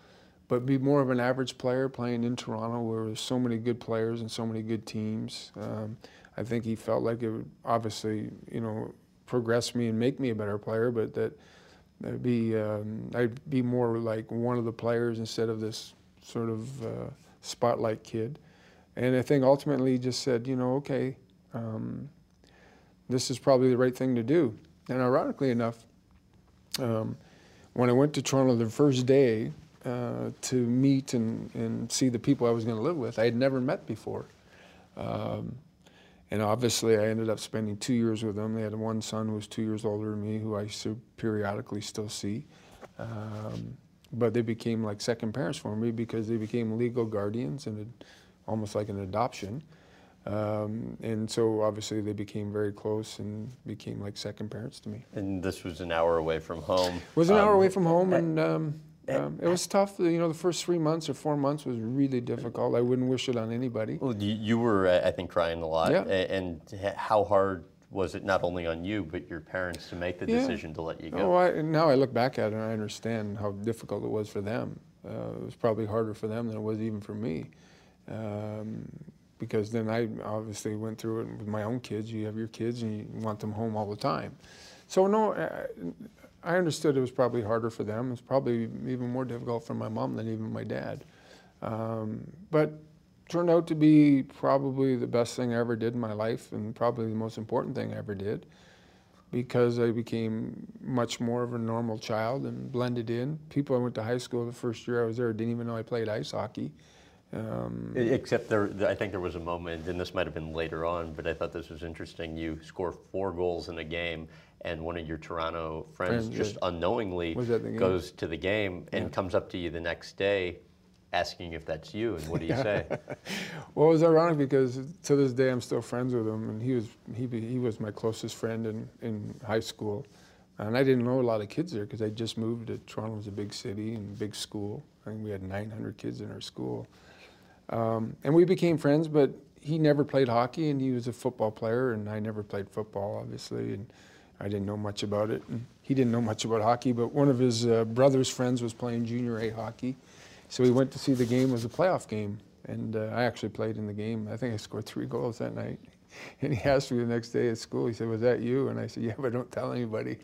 but be more of an average player playing in Toronto where there's so many good players and so many good teams. I think he felt like it would obviously, you know, progress me and make me a better player, but that it'd be, I'd be more like one of the players instead of this sort of spotlight kid. And I think ultimately he just said, you know, okay, this is probably the right thing to do. And ironically enough, when I went to Toronto the first day to meet and see the people I was going to live with, I had never met before. And obviously I ended up spending 2 years with them. They had one son who was 2 years older than me, who I periodically still see. But they became like second parents for me because they became legal guardians and almost like an adoption. And so obviously they became very close and became like second parents to me. And this was an hour away from home. It was an hour away from home, and it was tough. You know, the first 3 months or 4 months was really difficult. I wouldn't wish it on anybody. Well, you were, I think, crying a lot. Yeah. And how hard was it, not only on you, but your parents, to make the decision to let you go? Oh, now I look back at it and I understand how difficult it was for them. It was probably harder for them than it was even for me. Because then I obviously went through it with my own kids. You have your kids and you want them home all the time. So no, I understood it was probably harder for them. It was probably even more difficult for my mom than even my dad. But turned out to be probably the best thing I ever did in my life, and probably the most important thing I ever did, because I became much more of a normal child and blended in. People I went to high school the first year I was there didn't even know I played ice hockey. Except I think there was a moment, and this might have been later on, but I thought this was interesting. You score 4 goals in a game, and one of your Toronto friends just unknowingly goes to the game and comes up to you the next day asking if that's you, and what do you say? Well, it was ironic because to this day I'm still friends with him, and he was my closest friend in high school. And I didn't know a lot of kids there because I just moved to Toronto. It was a big city and big school. I think we had 900 kids in our school. And we became friends, but he never played hockey, and he was a football player, and I never played football, obviously, and I didn't know much about it. And he didn't know much about hockey, but one of his brother's friends was playing junior A hockey. So we went to see the game. It was a playoff game, and I actually played in the game. I think I scored 3 goals that night. And he asked me the next day at school, he said, "Was that you?" And I said, "Yeah, but don't tell anybody."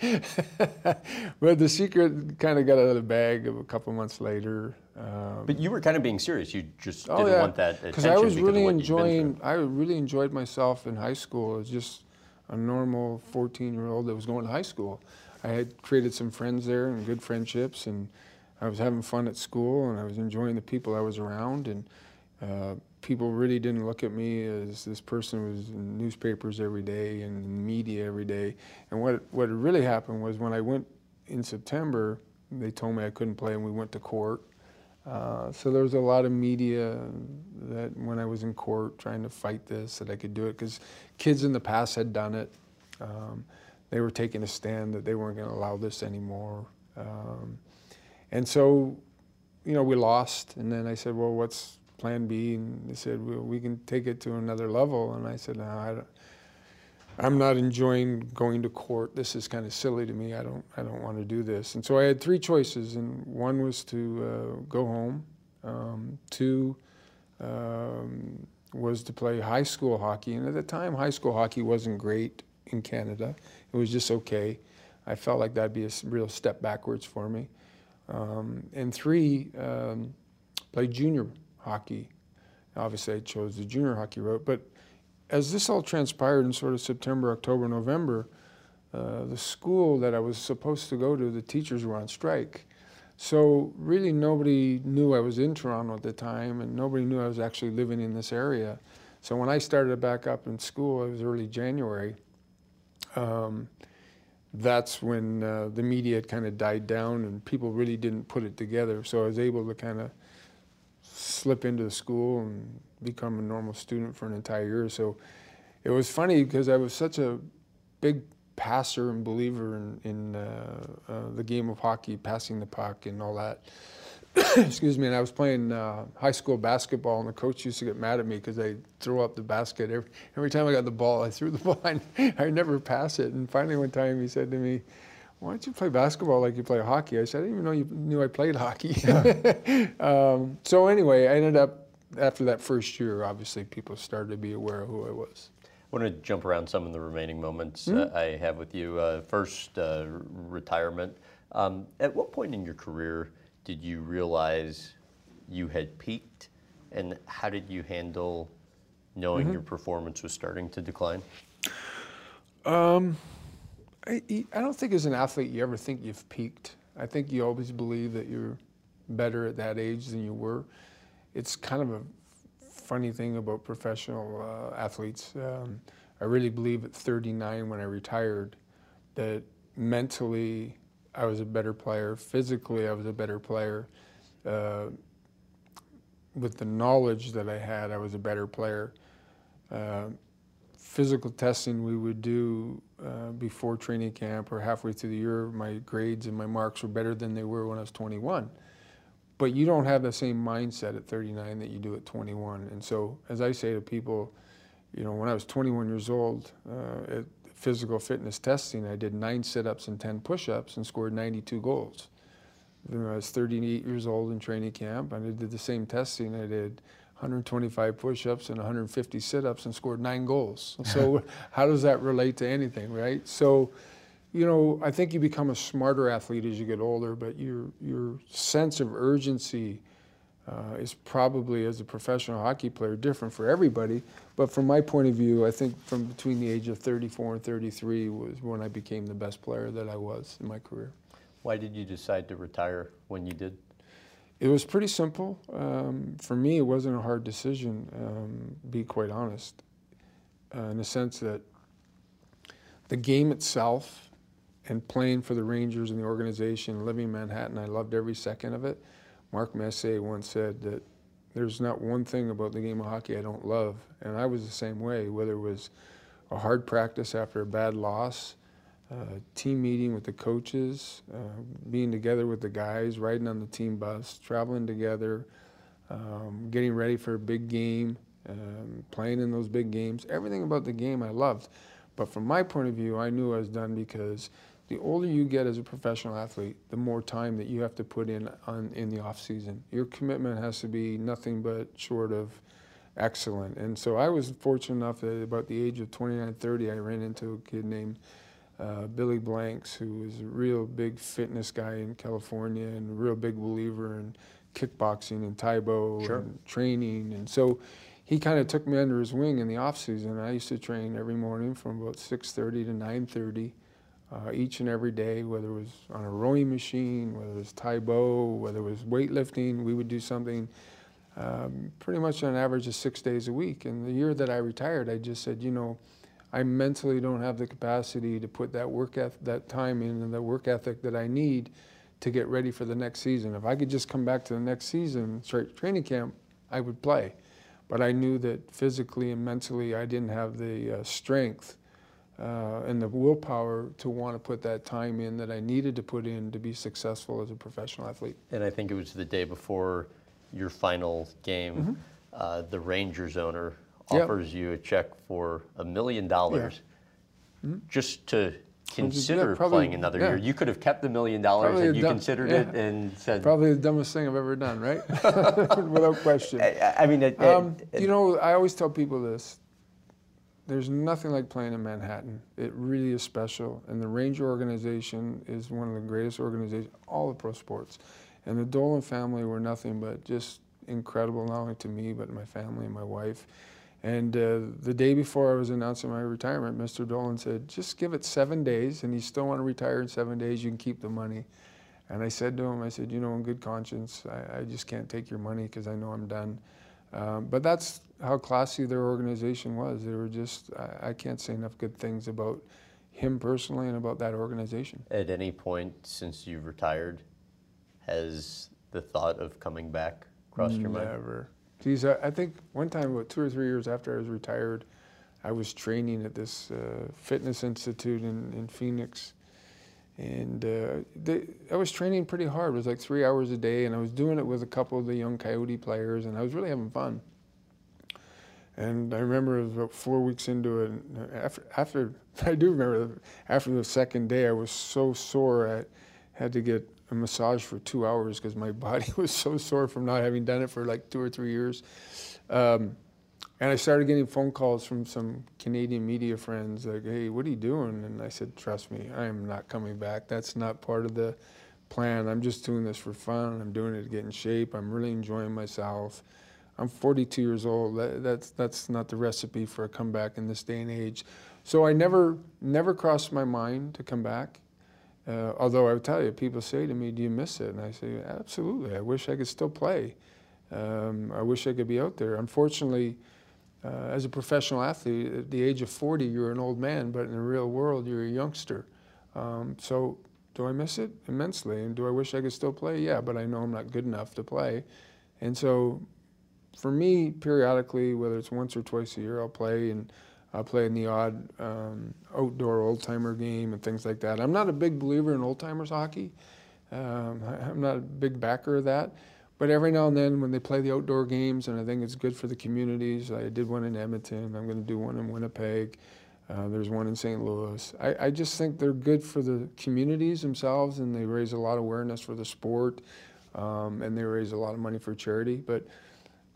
But the secret kind of got out of the bag a couple months later. But you were kind of being serious. You just didn't want that attention because I was really enjoying. I really enjoyed myself in high school. I was just a normal 14-year-old that was going to high school. I had created some friends there and good friendships, and I was having fun at school, and I was enjoying the people I was around, and people really didn't look at me as this person who was in newspapers every day and media every day. And what really happened was when I went in September, they told me I couldn't play, and we went to court. So there was a lot of media that when I was in court trying to fight this, that I could do it, because kids in the past had done it. They were taking a stand that they weren't going to allow this anymore. And so, you know, we lost, and then I said, "Well, what's plan B?" And they said, "Well, we can take it to another level." And I said, "No, I'm not enjoying going to court. This is kind of silly to me. I don't want to do this." And so I had 3 choices, and one was to go home. 2 was to play high school hockey, and at the time, high school hockey wasn't great in Canada. It was just okay. I felt like that'd be a real step backwards for me. And 3, play junior hockey. Obviously, I chose the junior hockey route, but as this all transpired in sort of September, October, November, the school that I was supposed to go to, the teachers were on strike. So really nobody knew I was in Toronto at the time, and nobody knew I was actually living in this area. So when I started back up in school, it was early January. That's when the media had kind of died down and people really didn't put it together. So I was able to kind of slip into the school and become a normal student for an entire year. So it was funny because I was such a big passer and believer in the game of hockey, passing the puck and all that. Excuse me, and I was playing high school basketball, and the coach used to get mad at me because I threw up the basket. Every time I got the ball, I threw the ball. I never pass it. And finally one time he said to me, "Why don't you play basketball like you play hockey?" I said, "I didn't even know you knew I played hockey." So anyway, I ended up, after that first year, obviously people started to be aware of who I was. I want to jump around some of the remaining moments I have with you. First, retirement. At what point in your career did you realize you had peaked, and how did you handle knowing your performance was starting to decline? I don't think as an athlete you ever think you've peaked. I think you always believe that you're better at that age than you were. It's kind of a funny thing about professional athletes. I really believe at 39 when I retired that mentally I was a better player, physically I was a better player. With the knowledge that I had, I was a better player. Physical testing we would do before training camp or halfway through the year, my grades and my marks were better than they were when I was 21. But you don't have the same mindset at 39 that you do at 21. And so, as I say to people, you know, when I was 21 years old, at physical fitness testing, I did 9 sit-ups and 10 push-ups and scored 92 goals. Then I was 38 years old in training camp, and I did the same testing. I did 125 push-ups and 150 sit-ups and scored 9 goals. So how does that relate to anything, right? So, you know, I think you become a smarter athlete as you get older, but your sense of urgency is probably, as a professional hockey player, different for everybody. But from my point of view, I think from between the age of 34 and 33 was when I became the best player that I was in my career. Why did you decide to retire when you did? It was pretty simple. For me, it wasn't a hard decision, be quite honest, in the sense that the game itself and playing for the Rangers and the organization, living in Manhattan, I loved every second of it. Mark Messier once said that there's not one thing about the game of hockey I don't love, and I was the same way, whether it was a hard practice after a bad loss, team meeting with the coaches, being together with the guys, riding on the team bus, traveling together, getting ready for a big game, playing in those big games. Everything about the game I loved. But from my point of view, I knew I was done, because the older you get as a professional athlete, the more time that you have to put in the off season. Your commitment has to be nothing but short of excellent. And so I was fortunate enough that at about the age of 29, 30, I ran into a kid named Billy Blanks, who was a real big fitness guy in California and a real big believer in kickboxing and Tae Bo and training. And so he kind of took me under his wing in the off season. I used to train every morning from about 6:30 to 9:30 each and every day, whether it was on a rowing machine, whether it was Tae Bo, whether it was weightlifting. We would do something pretty much on average of 6 days a week. And the year that I retired, I just said, you know, I mentally don't have the capacity to put that time in and the work ethic that I need to get ready for the next season. If I could just come back to the next season, start training camp, I would play. But I knew that physically and mentally I didn't have the strength and the willpower to want to put that time in that I needed to put in to be successful as a professional athlete. And I think it was the day before your final game, the Rangers owner offers you a check for $1 million just to consider playing another year. You could have kept the $1 million and you considered it and said... Probably the dumbest thing I've ever done, right? Without question. I mean... you know, I always tell people this. There's nothing like playing in Manhattan. It really is special. And the Ranger organization is one of the greatest organizations, all of pro sports. And the Dolan family were nothing but just incredible, not only to me, but my family and my wife. And the day before I was announcing my retirement, Mr. Dolan said, just give it 7 days, and you still want to retire in 7 days, you can keep the money. And I said to him, I said, you know, in good conscience, I just can't take your money because I know I'm done. But that's how classy their organization was. They were just, I can't say enough good things about him personally and about that organization. At any point since you've retired, has the thought of coming back crossed your mind? Never. Geez, I think one time, about 2 or 3 years after I was retired, I was training at this fitness institute in Phoenix. And I was training pretty hard. It was like 3 hours a day, and I was doing it with a couple of the young Coyote players, and I was really having fun. And I remember it was about 4 weeks into it. And I do remember, after the second day, I was so sore I had to get a massage for 2 hours because my body was so sore from not having done it for like 2 or 3 years. And I started getting phone calls from some Canadian media friends like, hey, what are you doing? And I said, trust me, I am not coming back. That's not part of the plan. I'm just doing this for fun. I'm doing it to get in shape. I'm really enjoying myself. I'm 42 years old. That's not the recipe for a comeback in this day and age. So I never crossed my mind to come back. Although I would tell you, people say to me, do you miss it? And I say, absolutely. I wish I could still play. I wish I could be out there. Unfortunately, as a professional athlete, at the age of 40, you're an old man, but in the real world, you're a youngster. So do I miss it? Immensely. And do I wish I could still play? Yeah, but I know I'm not good enough to play. And so for me, periodically, whether it's once or twice a year, I'll play, and I'll play in the odd outdoor old-timer game and things like that. I'm not a big believer in old-timers hockey. I'm not a big backer of that. But every now and then when they play the outdoor games, and I think it's good for the communities, I did one in Edmonton, I'm going to do one in Winnipeg, there's one in St. Louis. I just think they're good for the communities themselves, and they raise a lot of awareness for the sport, and they raise a lot of money for charity. But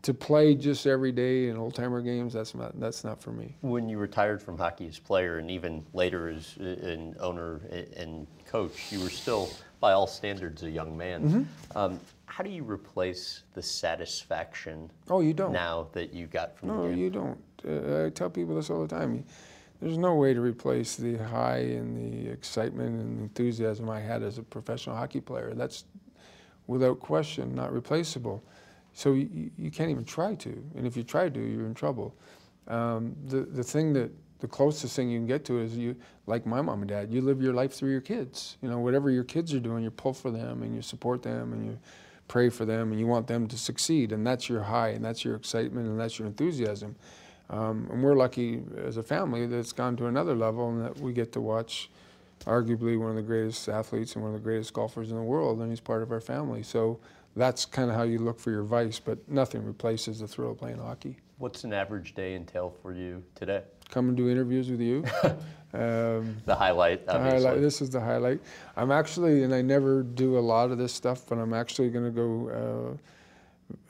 to play just every day in old-timer games, that's not for me. When you retired from hockey as player, and even later as an owner and coach, you were still, by all standards, a young man. How do you replace the satisfaction now that you got from the game? You don't. I tell people this all the time. There's no way to replace the high and the excitement and enthusiasm I had as a professional hockey player. That's without question, not replaceable. So you can't even try to, and if you try to, you're in trouble. The closest thing you can get to is you, like my mom and dad, you live your life through your kids. You know, whatever your kids are doing, you pull for them and you support them and you pray for them and you want them to succeed, and that's your high and that's your excitement and that's your enthusiasm. And we're lucky as a family that it's gone to another level and that we get to watch arguably one of the greatest athletes and one of the greatest golfers in the world, and he's part of our family. So that's kind of how you look for your vice, but nothing replaces the thrill of playing hockey. What's an average day entail for you today? Come and do interviews with you. The highlight, obviously. The highlight. This is the highlight. I'm actually, and I never do a lot of this stuff, but I'm actually going to go,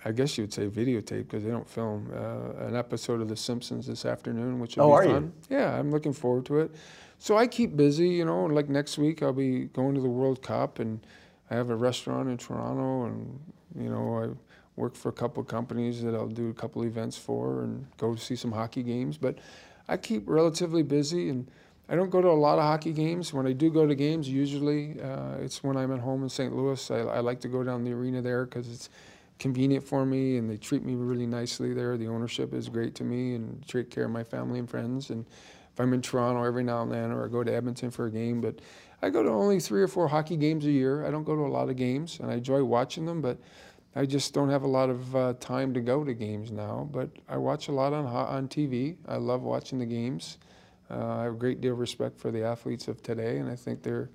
I guess you would say videotape, because they don't film, an episode of The Simpsons this afternoon, which will be fun. You? Yeah, I'm looking forward to it. So I keep busy, you know, like next week I'll be going to the World Cup, and I have a restaurant in Toronto, and, you know, I work for a couple of companies that I'll do a couple events for and go see some hockey games. But I keep relatively busy, and I don't go to a lot of hockey games. When I do go to games, usually it's when I'm at home in St. Louis. I like to go down the arena there because it's convenient for me, and they treat me really nicely there. The ownership is great to me and take care of my family and friends. And if I'm in Toronto every now and then, or I go to Edmonton for a game, but I go to only 3 or 4 hockey games a year. I don't go to a lot of games, and I enjoy watching them, but I just don't have a lot of time to go to games now, but I watch a lot on TV. I love watching the games. I have a great deal of respect for the athletes of today, and I think they've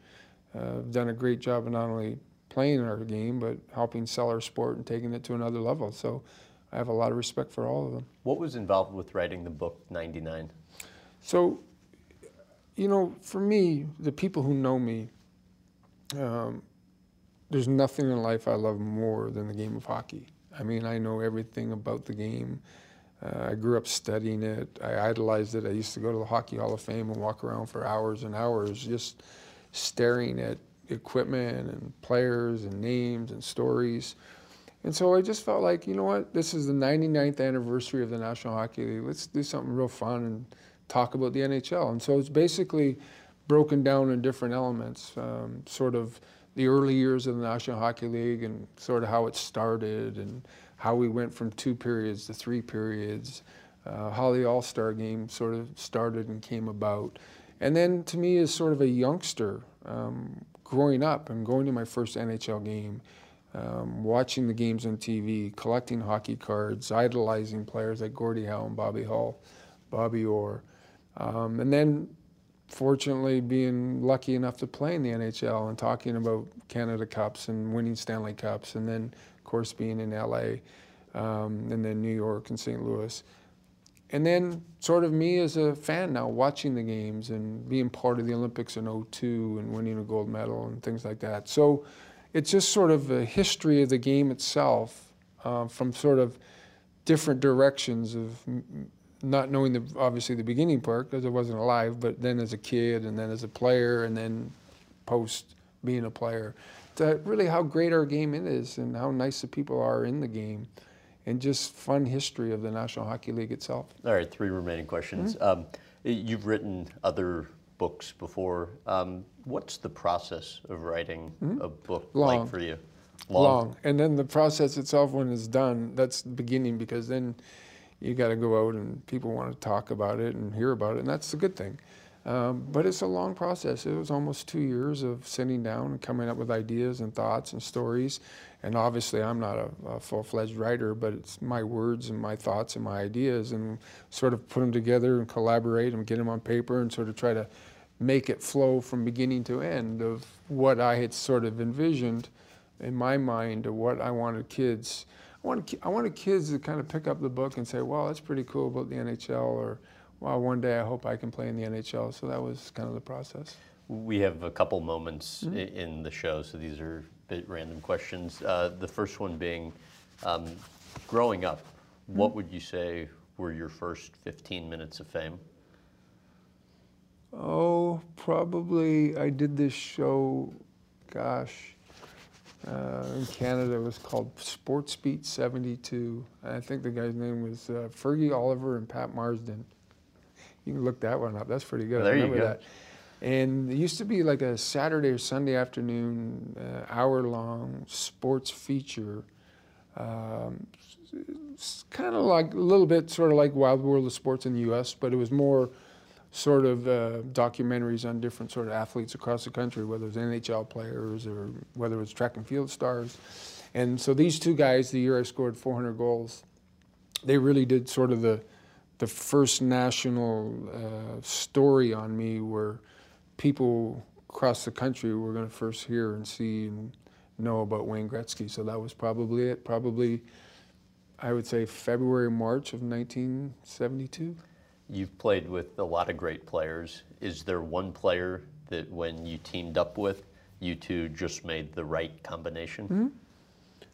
done a great job of not only playing our game, but helping sell our sport and taking it to another level. So I have a lot of respect for all of them. What was involved with writing the book, 99? So, you know, for me, the people who know me, there's nothing in life I love more than the game of hockey. I mean, I know everything about the game. I grew up studying it. I idolized it. I used to go to the Hockey Hall of Fame and walk around for hours and hours just staring at equipment and players and names and stories. And so I just felt like, you know what, this is the 99th anniversary of the National Hockey League. Let's do something real fun and talk about the NHL. And so it's basically broken down in different elements, sort of the early years of the National Hockey League and sort of how it started and how we went from 2 periods to 3 periods, how the All-Star game sort of started and came about. And then to me as sort of a youngster, growing up and going to my first NHL game, watching the games on TV, collecting hockey cards, idolizing players like Gordie Howe and Bobby Hull, Bobby Orr, and then fortunately being lucky enough to play in the NHL and talking about Canada Cups and winning Stanley Cups, and then of course being in LA, and then New York and St. Louis. And then sort of me as a fan now watching the games and being part of the Olympics in 2002 and winning a gold medal and things like that. So it's just sort of a history of the game itself, from sort of different directions of not knowing, obviously, the beginning part, because I wasn't alive, but then as a kid, and then as a player, and then post being a player. To really how great our game is and how nice the people are in the game, and just fun history of the National Hockey League itself. All right, 3 remaining questions. Mm-hmm. You've written other books before. What's the process of writing a book like for you? Long. And then the process itself, when it's done, that's the beginning, because then you got to go out and people want to talk about it and hear about it, and that's the good thing. But it's a long process. It was almost 2 years of sitting down and coming up with ideas and thoughts and stories. And obviously I'm not a full-fledged writer, but it's my words and my thoughts and my ideas, and sort of put them together and collaborate and get them on paper and sort of try to make it flow from beginning to end of what I had sort of envisioned in my mind of what I wanted kids. I wanted kids to kind of pick up the book and say, wow, that's pretty cool about the NHL, or wow, one day I hope I can play in the NHL. So that was kind of the process. We have a couple moments in the show, so these are a bit random questions. The first one being, growing up, what would you say were your first 15 minutes of fame? Oh, probably I did this show, gosh. In Canada, it was called Sports Beat 72. And I think the guy's name was Fergie Oliver and Pat Marsden. You can look that one up. That's pretty good. Well, there I remember you go. That. And there used to be like a Saturday or Sunday afternoon, hour-long sports feature, kind of like a little bit sort of like Wild World of Sports in the U.S., but it was more sort of documentaries on different sort of athletes across the country, whether it was NHL players or whether it was track and field stars. And so these two guys, the year I scored 400 goals, they really did sort of the first national story on me, where people across the country were going to first hear and see and know about Wayne Gretzky. So that was probably it. Probably, I would say, February, March of 1972. You've played with a lot of great players. Is there one player that when you teamed up with, you two just made the right combination? Mm-hmm.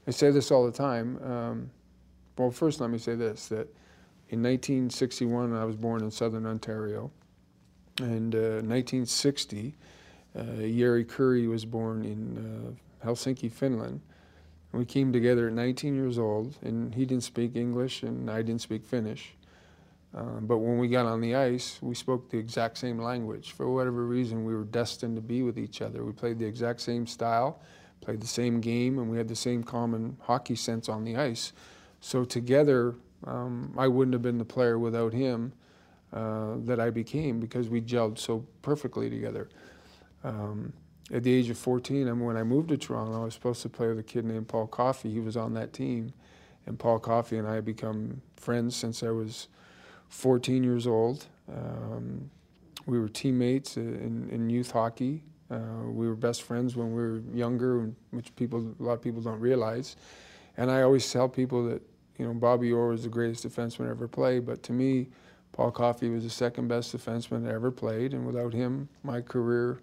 I say this all the time. Well, first let me say this, that in 1961, I was born in southern Ontario. And 1960, Jari Kurri was born in Helsinki, Finland. And we came together at 19 years old, and he didn't speak English, and I didn't speak Finnish. But when we got on the ice, we spoke the exact same language. For whatever reason, we were destined to be with each other. We played the exact same style, played the same game, and we had the same common hockey sense on the ice. So together, I wouldn't have been the player without him that I became, because we gelled so perfectly together. At the age of 14, when I moved to Toronto, I was supposed to play with a kid named Paul Coffey. He was on that team. And Paul Coffey and I had become friends since I was 14 years old. We were teammates in youth hockey. We were best friends when we were younger, which a lot of people don't realize. And I always tell people that, you know, Bobby Orr was the greatest defenseman I ever played, but to me, Paul Coffey was the second best defenseman I ever played, and without him, my career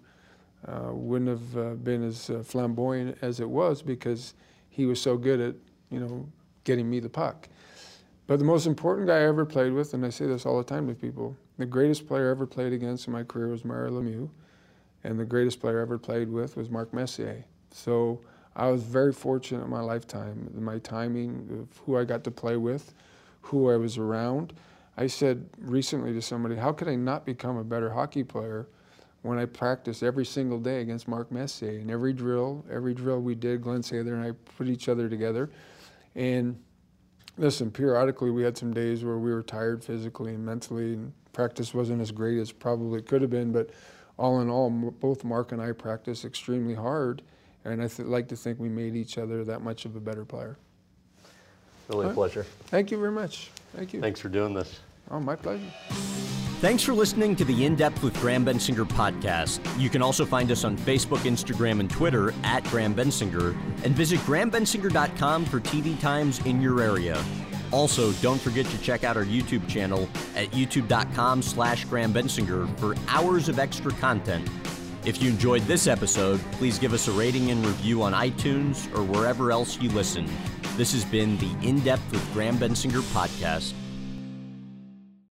wouldn't have been as flamboyant as it was, because he was so good at, you know, getting me the puck. But the most important guy I ever played with, and I say this all the time to people, the greatest player I ever played against in my career was Mario Lemieux, and the greatest player I ever played with was Mark Messier. So I was very fortunate in my lifetime, my timing, of who I got to play with, who I was around. I said recently to somebody, how could I not become a better hockey player when I practiced every single day against Mark Messier? And every drill we did, Glen Sather and I put each other together. And listen, periodically we had some days where we were tired physically and mentally, and practice wasn't as great as probably could have been, but all in all, both Mark and I practiced extremely hard, and I like to think we made each other that much of a better player. Really a pleasure. Thank you very much. Thank you. Thanks for doing this. Oh, my pleasure. Thanks for listening to the In-Depth with Graham Bensinger podcast. You can also find us on Facebook, Instagram, and Twitter at Graham Bensinger, and visit grahambensinger.com for TV times in your area. Also, don't forget to check out our YouTube channel at youtube.com/Graham Bensinger for hours of extra content. If you enjoyed this episode, please give us a rating and review on iTunes or wherever else you listen. This has been the In-Depth with Graham Bensinger podcast.